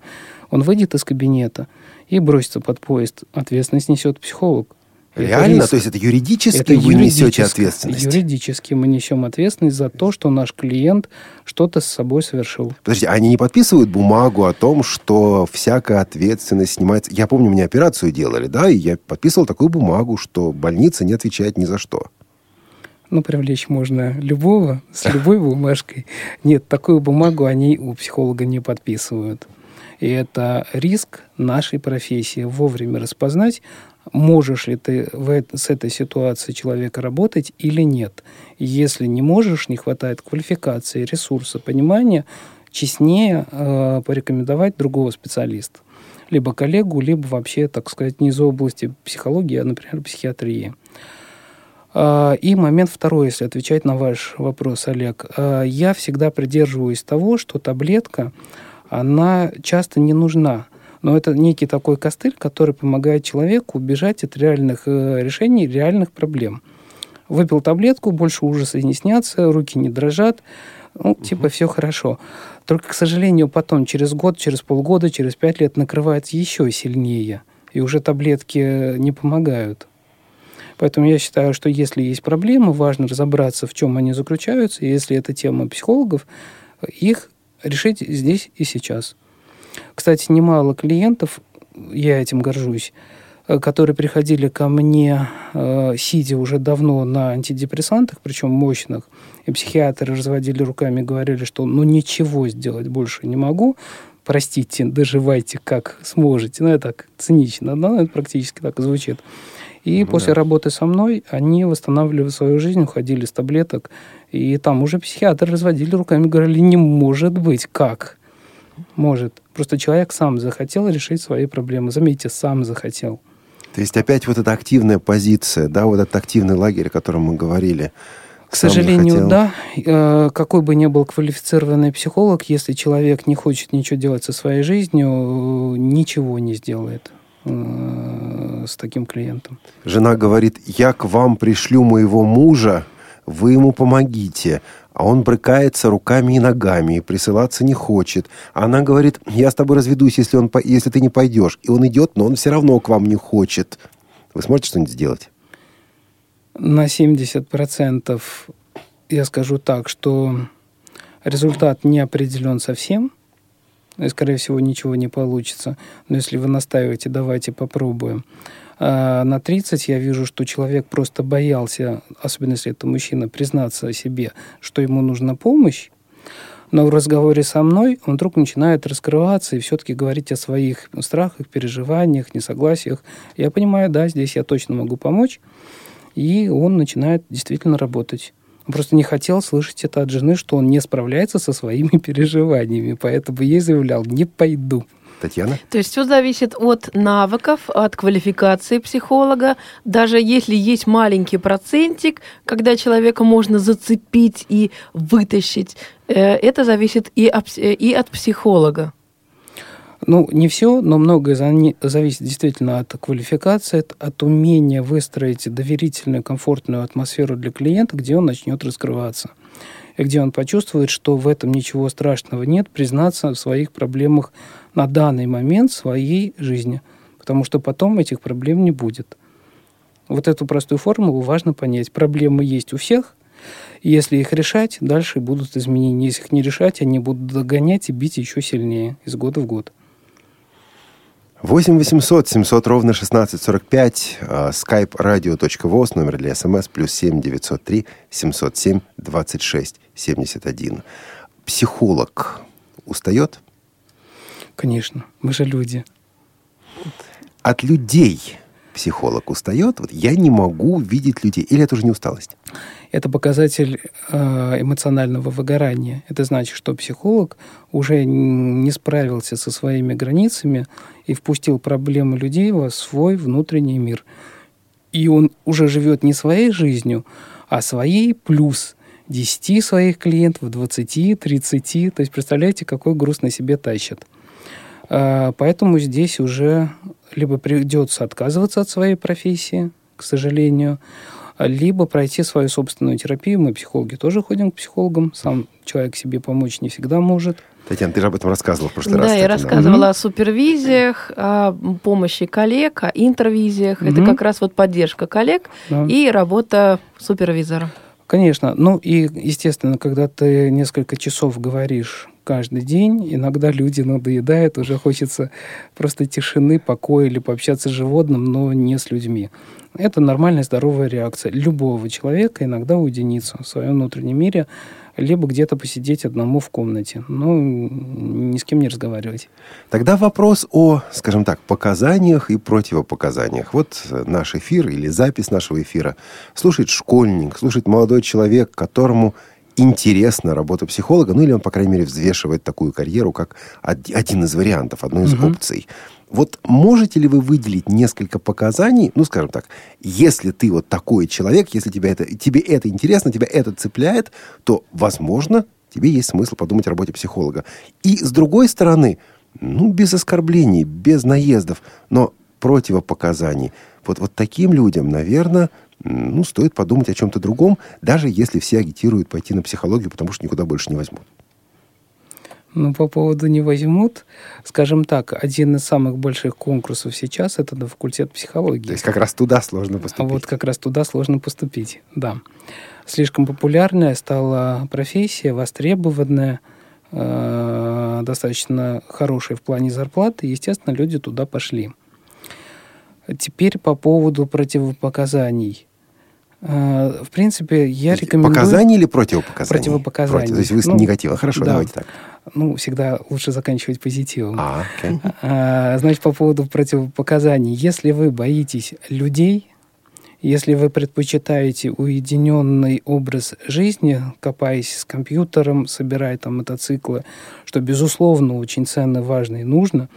Он выйдет из кабинета и бросится под поезд. Ответственность несет психолог. Реально? Это, то есть это юридически это вы несете ответственность? Юридически мы несем ответственность за то, что наш клиент что-то с собой совершил. Подождите, они не подписывают бумагу о том, что всякая ответственность снимается? Я помню, мне операцию делали, да, и я подписывал такую бумагу, что больница не отвечает ни за что. Ну, привлечь можно любого, с любой бумажкой. Нет, такую бумагу они у психолога не подписывают. И это риск нашей профессии. Вовремя распознать, можешь ли ты в, с этой ситуацией человека работать или нет. Если не можешь, не хватает квалификации, ресурса, понимания, честнее э, порекомендовать другого специалиста. Либо коллегу, либо вообще, так сказать, не из области психологии, а, например, психиатрии. Э, и момент второй, если отвечать на ваш вопрос, Олег. Э, я всегда придерживаюсь того, что таблетка, она часто не нужна. Но это некий такой костыль, который помогает человеку убежать от реальных э, решений, реальных проблем. Выпил таблетку, больше ужаса не снятся, руки не дрожат, ну, угу. типа все хорошо. Только, к сожалению, потом через год, через полгода, через пять лет накрывается еще сильнее, и уже таблетки не помогают. Поэтому я считаю, что если есть проблемы, важно разобраться, в чем они заключаются, и если это тема психологов, их решить здесь и сейчас. Кстати, немало клиентов, я этим горжусь, которые приходили ко мне, э, сидя уже давно на антидепрессантах, причем мощных, и психиатры разводили руками и говорили, что ну ничего сделать больше не могу, простите, доживайте как сможете. Ну, это так цинично, да, это практически так и звучит. И ну, после да. работы со мной они восстанавливали свою жизнь, уходили с таблеток, и там уже психиатры разводили руками и говорили, не может быть, как? Может. Просто человек сам захотел решить свои проблемы. Заметьте, сам захотел. То есть опять вот эта активная позиция, да, вот этот активный лагерь, о котором мы говорили. К сожалению, да. Какой бы ни был квалифицированный психолог, если человек не хочет ничего делать со своей жизнью, ничего не сделает с таким клиентом. Жена говорит, я к вам пришлю моего мужа, вы ему помогите. А он брыкается руками и ногами, и присылаться не хочет. Она говорит, я с тобой разведусь, если, он, если ты не пойдешь. И он идет, но он все равно к вам не хочет. Вы сможете что-нибудь сделать? На семьдесят процентов я скажу так, что результат не определен совсем. И, скорее всего, ничего не получится. Но если вы настаиваете, давайте попробуем. А на тридцать я вижу, что человек просто боялся, особенно если это мужчина, признаться о себе, что ему нужна помощь. Но в разговоре со мной он вдруг начинает раскрываться и все-таки говорить о своих страхах, переживаниях, несогласиях. Я понимаю, да, здесь я точно могу помочь. И он начинает действительно работать. Он просто не хотел слышать это от жены, что он не справляется со своими переживаниями. Поэтому ей заявлял «не пойду». Татьяна? То есть все зависит от навыков, от квалификации психолога. Даже если есть маленький процентик, когда человека можно зацепить и вытащить, это зависит и от, и от психолога. Ну, не все, но многое зависит действительно от квалификации, от умения выстроить доверительную, комфортную атмосферу для клиента, где он начнет раскрываться, и где он почувствует, что в этом ничего страшного нет, признаться в своих проблемах на данный момент своей жизни, потому что потом этих проблем не будет. Вот эту простую формулу важно понять. Проблемы есть у всех, и если их решать, дальше будут изменения. Если их не решать, они будут догонять и бить еще сильнее из года в год. восемь восемьсот семьсот ровно шестнадцать сорок пять, skype radio.voz, номер для смс, плюс семь девятьсот три семьсот семь двадцать шесть семьдесят один. Психолог устает? Конечно, мы же люди. От людей психолог устает? Вот я не могу видеть людей. Или это уже не усталость? Это показатель эмоционального выгорания. Это значит, что психолог уже не справился со своими границами и впустил проблемы людей во свой внутренний мир. И он уже живет не своей жизнью, а своей плюс десять своих клиентов, двадцать, тридцать. То есть, представляете, какой груз на себе тащит. Поэтому здесь уже либо придется отказываться от своей профессии, к сожалению, либо пройти свою собственную терапию. Мы, психологи, тоже ходим к психологам. Сам человек себе помочь не всегда может. Татьяна, ты же об этом рассказывала в прошлый да, раз. Да, я рассказывала mm-hmm. о супервизиях, о помощи коллег, о интервизиях. Mm-hmm. Это как раз вот поддержка коллег yeah. и работа супервизора. Конечно. Ну и, естественно, когда ты несколько часов говоришь каждый день, иногда люди надоедают, уже хочется просто тишины, покоя или пообщаться с животным, но не с людьми. Это нормальная, здоровая реакция любого человека, иногда уединиться в своем внутреннем мире, либо где-то посидеть одному в комнате, но ни с кем не разговаривать. Тогда вопрос о, скажем так, показаниях и противопоказаниях. Вот наш эфир или запись нашего эфира слушает школьник, слушает молодой человек, которому интересна работа психолога, ну или он, по крайней мере, взвешивает такую карьеру как один из вариантов, одну из угу. опций. Вот можете ли вы выделить несколько показаний, ну, скажем так, если ты вот такой человек, если тебя это, тебе это интересно, тебя это цепляет, то, возможно, тебе есть смысл подумать о работе психолога. И, с другой стороны, ну, без оскорблений, без наездов, но противопоказаний. Вот, вот таким людям, наверное, ну, стоит подумать о чем-то другом, даже если все агитируют пойти на психологию, потому что никуда больше не возьмут. Ну, по поводу «не возьмут», скажем так, один из самых больших конкурсов сейчас – это на факультет психологии. То есть как раз туда сложно поступить. А вот как раз туда сложно поступить, да. Слишком популярная стала профессия, востребованная, э, достаточно хорошая в плане зарплаты, и, естественно, люди туда пошли. Теперь по поводу противопоказаний. В принципе, я рекомендую... Показания или противопоказания? Противопоказания. Против. То есть вы ну, негатива. Хорошо, да. Давайте так. Ну, всегда лучше заканчивать позитивом. А, окей. А, значит, по поводу противопоказаний. Если вы боитесь людей, если вы предпочитаете уединенный образ жизни, копаясь с компьютером, собирая там мотоциклы, что, безусловно, очень ценно, важно и нужно,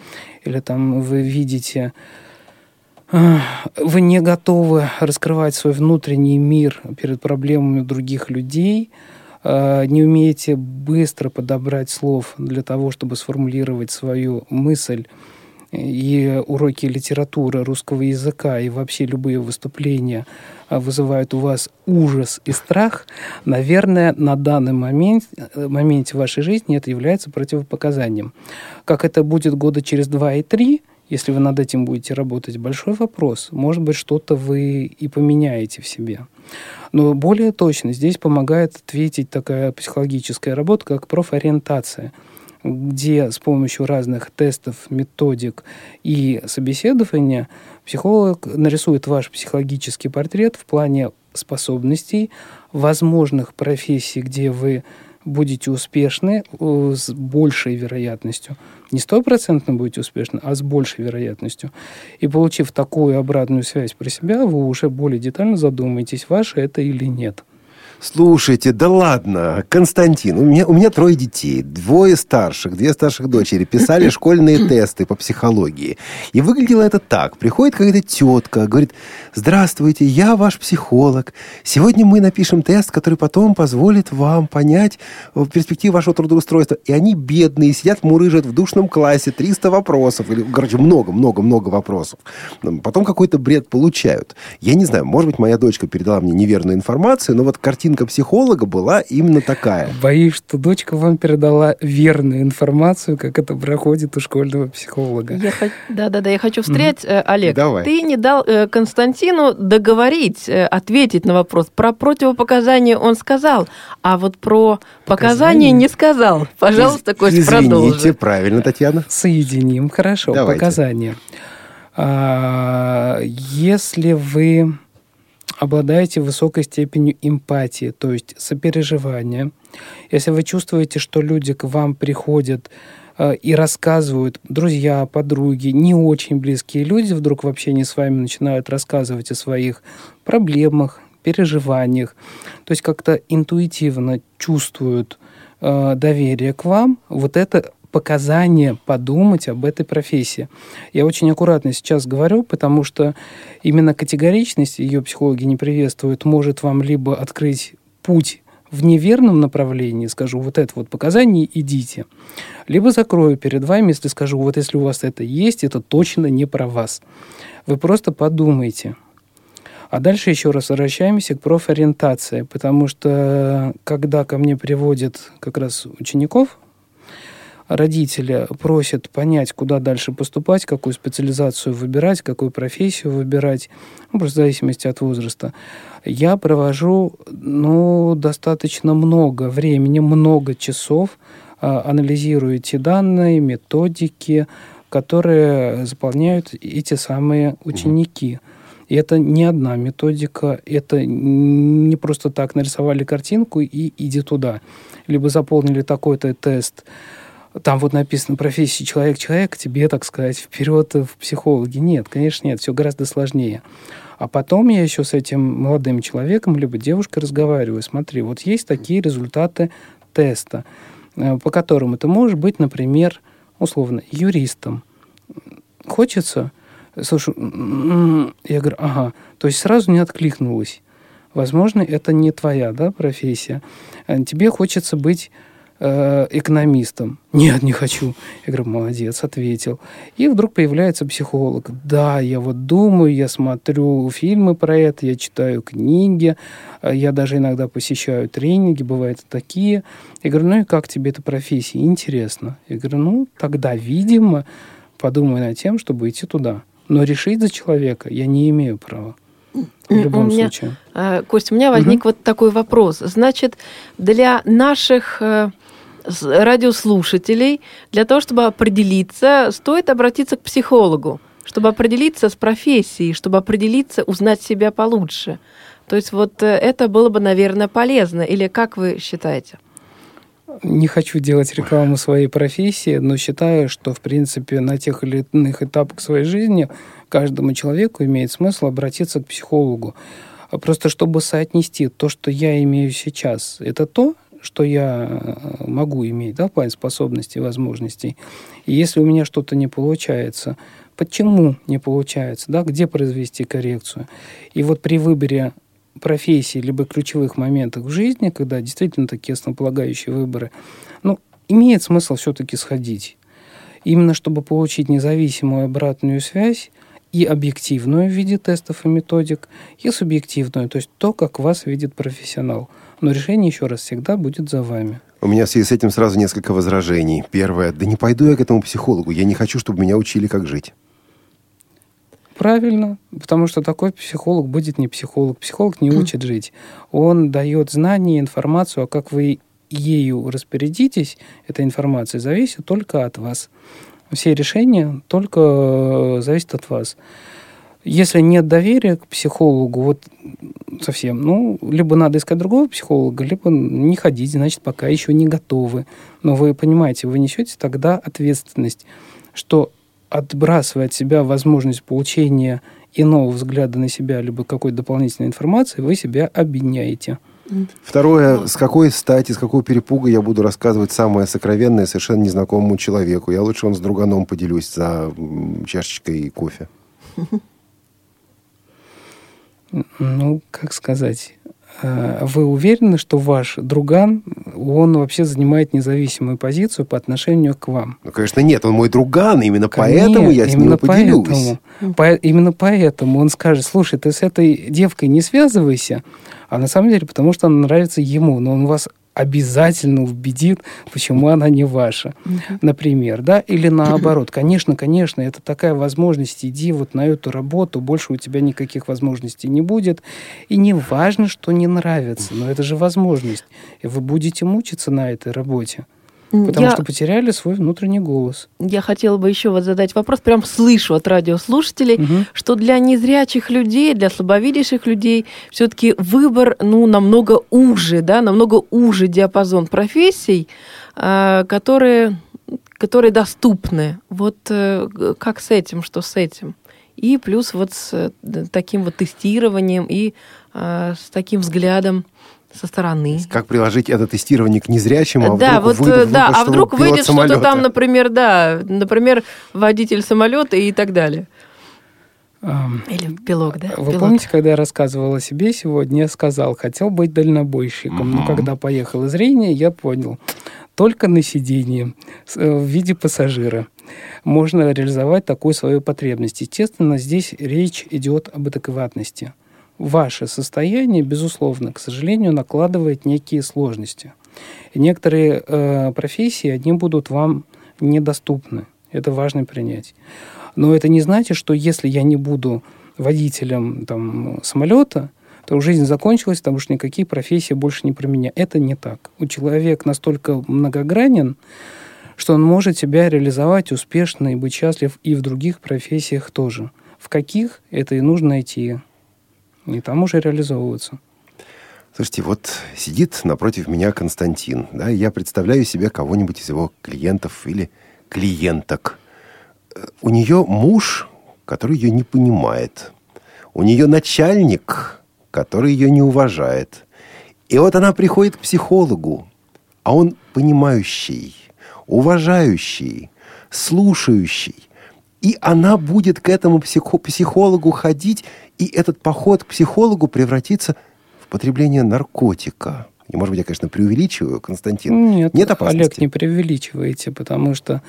или там вы видите... Вы не готовы раскрывать свой внутренний мир перед проблемами других людей, не умеете быстро подобрать слов для того, чтобы сформулировать свою мысль, и уроки литературы, русского языка и вообще любые выступления вызывают у вас ужас и страх, наверное, на данный момент, моменте вашей жизни это является противопоказанием. Как это будет года через два и три, если вы над этим будете работать, большой вопрос. Может быть, что-то вы и поменяете в себе. Но более точно здесь помогает ответить такая психологическая работа, как профориентация, где с помощью разных тестов, методик и собеседования психолог нарисует ваш психологический портрет в плане способностей, возможных профессий, где вы будете успешны с большей вероятностью. Не стопроцентно будете успешны, а с большей вероятностью. И получив такую обратную связь про себя, вы уже более детально задумаетесь, ваше это или нет. Слушайте, да ладно, Константин, у меня, у меня трое детей, двое старших, две старших дочери, писали школьные тесты по психологии. И выглядело это так. Приходит какая-то тетка, говорит: здравствуйте, я ваш психолог. Сегодня мы напишем тест, который потом позволит вам понять перспективу вашего трудоустройства. И они бедные, сидят, мурыжат в душном классе, триста вопросов, или, короче, много-много-много вопросов. Потом какой-то бред получают. Я не знаю, может быть, моя дочка передала мне неверную информацию, но вот картина психолога была именно такая. Боюсь, что дочка вам передала верную информацию, как это проходит у школьного психолога. Да-да-да, я, я хочу встрять, mm-hmm. Олег. Давай. Ты не дал Константину договорить, ответить на вопрос. Про противопоказания он сказал, а вот про показания не сказал. Пожалуйста, Кость, Из- продолжи. Извините, правильно, Татьяна. Соединим, хорошо. Давайте. Показания. А, если вы... обладаете высокой степенью эмпатии, то есть сопереживания. Если вы чувствуете, что люди к вам приходят э, и рассказывают, друзья, подруги, не очень близкие люди вдруг в общении с вами начинают рассказывать о своих проблемах, переживаниях, то есть как-то интуитивно чувствуют э, доверие к вам, вот это показания подумать об этой профессии. Я очень аккуратно сейчас говорю, потому что именно категоричность, ее психологи не приветствуют, может вам либо открыть путь в неверном направлении, скажу, вот это вот показание, идите, либо закрою перед вами, если скажу, вот если у вас это есть, это точно не про вас. Вы просто подумайте. А дальше еще раз возвращаемся к профориентации, потому что когда ко мне приводят как раз учеников, родители просят понять, куда дальше поступать, какую специализацию выбирать, какую профессию выбирать, ну, просто в зависимости от возраста. Я провожу ну, достаточно много времени, много часов, анализирую те данные, методики, которые заполняют эти самые ученики. И это не одна методика, это не просто так нарисовали картинку и иди туда. Либо заполнили такой-то тест, там вот написано профессия человек-человек, тебе, так сказать, вперед в психологи. Нет, конечно, нет, все гораздо сложнее. А потом я еще с этим молодым человеком, либо девушкой разговариваю, смотри, вот есть такие результаты теста, по которым ты можешь быть, например, условно, юристом. Хочется? Слушай, я говорю, ага, то есть сразу не откликнулась. Возможно, это не твоя, да, профессия. Тебе хочется быть э, экономистом. Нет, не хочу. Я говорю, молодец, ответил. И вдруг появляется психолог. Да, я вот думаю, я смотрю фильмы про это, я читаю книги, я даже иногда посещаю тренинги, бывают такие. Я говорю, ну и как тебе эта профессия? Интересно. Я говорю, ну, тогда, видимо, подумаю над тем, чтобы идти туда. Но решить за человека я не имею права. В любом у меня, случае. Костя, у меня возник угу. вот такой вопрос. Значит, для наших радиослушателей, для того, чтобы определиться, стоит обратиться к психологу, чтобы определиться с профессией, чтобы определиться, узнать себя получше. То есть вот это было бы, наверное, полезно. Или как вы считаете? Не хочу делать рекламу своей профессии, но считаю, что, в принципе, на тех или иных этапах своей жизни каждому человеку имеет смысл обратиться к психологу. Просто чтобы соотнести то, что я имею сейчас, это то, что я могу иметь, да, в плане способностей и возможностей. И если у меня что-то не получается, почему не получается, да, где произвести коррекцию? И вот при выборе профессий, либо ключевых моментах в жизни, когда действительно такие основополагающие выборы, ну, имеет смысл все-таки сходить. Именно чтобы получить независимую обратную связь, и объективную в виде тестов и методик, и субъективную, то есть то, как вас видит профессионал. Но решение, еще раз, всегда будет за вами. У меня в связи с этим сразу несколько возражений. Первое. Да не пойду я к этому психологу. Я не хочу, чтобы меня учили, как жить. Правильно, потому что такой психолог будет не психолог. Психолог не учит жить. Он дает знания, информацию, а как вы ею распорядитесь, эта информация зависит только от вас. Все решения только зависят от вас. Если нет доверия к психологу, вот совсем, ну, либо надо искать другого психолога, либо не ходить, значит, пока еще не готовы. Но вы понимаете, вы несете тогда ответственность, что отбрасывая от себя возможность получения иного взгляда на себя либо какой-то дополнительной информации, вы себя обвиняете. Второе, с какой стати, с какой перепуга я буду рассказывать самое сокровенное совершенно незнакомому человеку? Я лучше он с друганом поделюсь за чашечкой кофе. Ну, как сказать? Вы уверены, что ваш друган, он вообще занимает независимую позицию по отношению к вам? Ну, конечно, нет, он мой друган, именно конечно, поэтому я с ним поделюсь. По, именно поэтому он скажет, слушай, ты с этой девкой не связывайся, а на самом деле, потому что она нравится ему, но он вас обязательно убедит, почему она не ваша, например, да, или наоборот, конечно, конечно, это такая возможность, иди вот на эту работу, больше у тебя никаких возможностей не будет, и не важно, что не нравится, но это же возможность, и вы будете мучиться на этой работе. Потому я... что потеряли свой внутренний голос. Я хотела бы еще вот задать вопрос. Прям слышу от радиослушателей, угу. что для незрячих людей, для слабовидящих людей все-таки выбор, ну, намного уже, да, намного уже диапазон профессий, которые, которые доступны. Вот как с этим, что с этим? И плюс вот с таким вот тестированием и с таким взглядом со стороны. Как приложить это тестирование к незрячему, а вдруг да, вот, выйдет, да, выпад, а вдруг выйдет что-то там, например, да, например, водитель самолета и так далее. Или пилот, да? Вы пилот. Помните, когда я рассказывал о себе сегодня, я сказал, хотел быть дальнобойщиком, mm-hmm. но когда поехало зрение, я понял, только на сидении в виде пассажира можно реализовать такую свою потребность. Естественно, здесь речь идет об адекватности. Ваше состояние, безусловно, к сожалению, накладывает некие сложности. Некоторые э, профессии, одни будут вам недоступны. Это важно принять. Но это не значит, что если я не буду водителем там, самолета, то жизнь закончилась, потому что никакие профессии больше не про меня. Это не так. У человека настолько многогранен, что он может себя реализовать успешно и быть счастлив и в других профессиях тоже. В каких это и нужно найти. И там уже реализовываться. Слушайте, вот сидит напротив меня Константин, да, и я представляю себе кого-нибудь из его клиентов или клиенток. У нее муж, который ее не понимает. У нее начальник, который ее не уважает. И вот она приходит к психологу, а он понимающий, уважающий, слушающий. И она будет к этому психо- психологу ходить, и этот поход к психологу превратится в потребление наркотика. И, может быть, я, конечно, преувеличиваю, Константин. Нет, Нет опасности? Олег, не преувеличиваете, потому что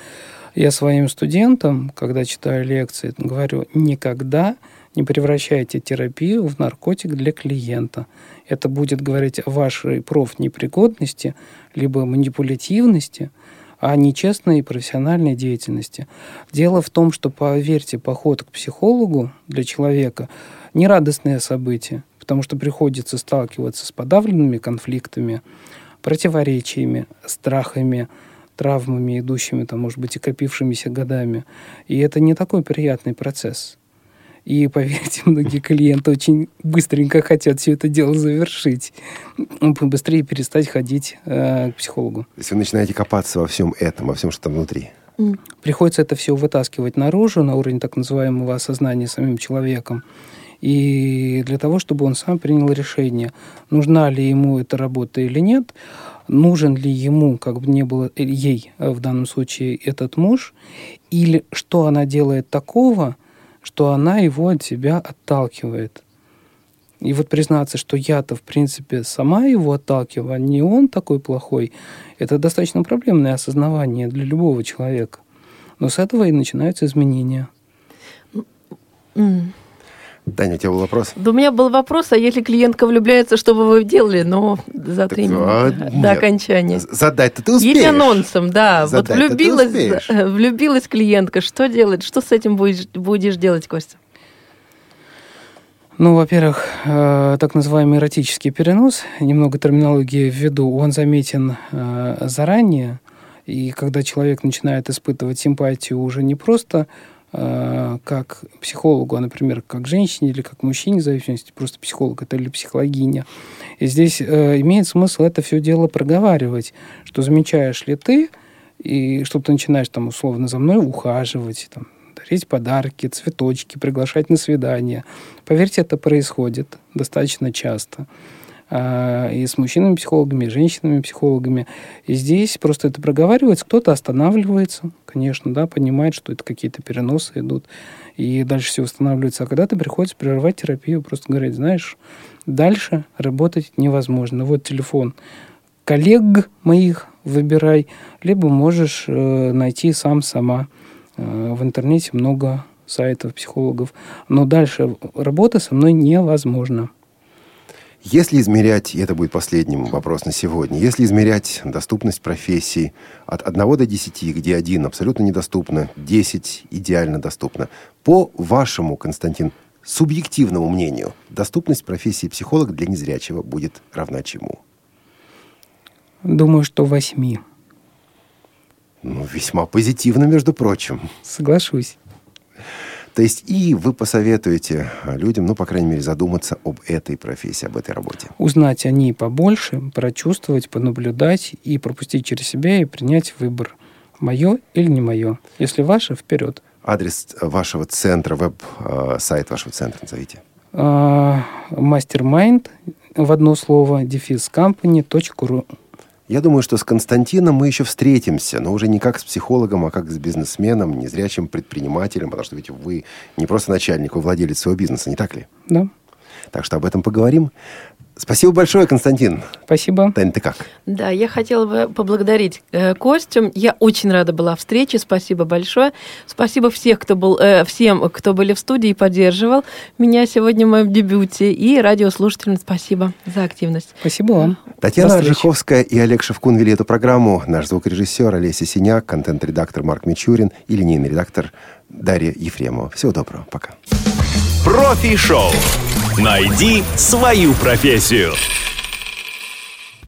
я своим студентам, когда читаю лекции, говорю, никогда не превращайте терапию в наркотик для клиента. Это будет говорить о вашей профнепригодности, либо манипулятивности, а не честной и профессиональной деятельности. Дело в том, что, поверьте, поход к психологу для человека – нерадостное событие, потому что приходится сталкиваться с подавленными конфликтами, противоречиями, страхами, травмами, идущими, там, может быть, и копившимися годами. И это не такой приятный процесс. И, поверьте, многие клиенты очень быстренько хотят все это дело завершить, быстрее перестать ходить э, к психологу. Если вы начинаете копаться во всем этом, во всем, что там внутри. Mm. Приходится это все вытаскивать наружу на уровень так называемого осознания самим человеком. И для того, чтобы он сам принял решение, нужна ли ему эта работа или нет, нужен ли ему, как бы не было ей в данном случае, этот муж, или что она делает такого, что она его от себя отталкивает. И вот признаться, что я-то, в принципе, сама его отталкиваю, а не он такой плохой, это достаточно проблемное осознавание для любого человека. Но с этого и начинаются изменения. Mm. Таня, у тебя был вопрос? Да у меня был вопрос, а если клиентка влюбляется, что бы вы делали? Но за три минуты до окончания. Задать-то ты успеешь. Или анонсом, да. Вот влюбилась, влюбилась клиентка, что делать? Что с этим будешь, будешь делать, Костя? Ну, во-первых, э, так называемый эротический перенос, немного терминологии введу, он заметен э, заранее, и когда человек начинает испытывать симпатию уже не просто как психологу, а, например, как женщине или как мужчине, в зависимости, просто психолог это или психологиня. И здесь э, имеет смысл это все дело проговаривать, что замечаешь ли ты, и что ты начинаешь там условно за мной ухаживать, там, дарить подарки, цветочки, приглашать на свидание. Поверьте, это происходит достаточно часто. И с мужчинами-психологами, и женщинами-психологами. И здесь просто это проговаривается, кто-то останавливается, конечно, да, понимает, что это какие-то переносы идут, и дальше все восстанавливается. А когда-то приходится прерывать терапию, просто говорить, знаешь, дальше работать невозможно. Вот телефон коллег моих выбирай, либо можешь э, найти сам-сама. Э, в интернете много сайтов, психологов. Но дальше работа со мной невозможна. Если измерять, и это будет последним вопрос на сегодня, если измерять доступность профессий от одного до десяти, где один абсолютно недоступно, десять идеально доступно, по вашему, Константин, субъективному мнению, доступность профессии психолога для незрячего будет равна чему? Думаю, что восьми. Ну, весьма позитивно, между прочим. Соглашусь. То есть и вы посоветуете людям, ну, по крайней мере, задуматься об этой профессии, об этой работе. Узнать о ней побольше, прочувствовать, понаблюдать и пропустить через себя и принять выбор, мое или не мое. Если ваше, вперед. Адрес вашего центра, веб-сайт вашего центра назовите. Mastermind, в одно слово, дефис компани точка ру. Я думаю, что с Константином мы еще встретимся, но уже не как с психологом, а как с бизнесменом, незрячим предпринимателем, потому что ведь вы не просто начальник, вы владелец своего бизнеса, не так ли? Да. Так что об этом поговорим. Спасибо большое, Константин. Спасибо. Тань, ты как? Да, я хотела бы поблагодарить э, Костю. Я очень рада была встрече. Спасибо большое. Спасибо всех, кто был, э, всем, кто были в студии и поддерживал меня сегодня в моем дебюте. И радиослушателям спасибо за активность. Спасибо вам. Татьяна Аржиховская и Олег Шевкун вели эту программу. Наш звукорежиссер Олеся Синяк, контент-редактор Марк Мичурин и линейный редактор Дарья Ефремова. Всего доброго. Пока. Профи-шоу. Найди свою профессию.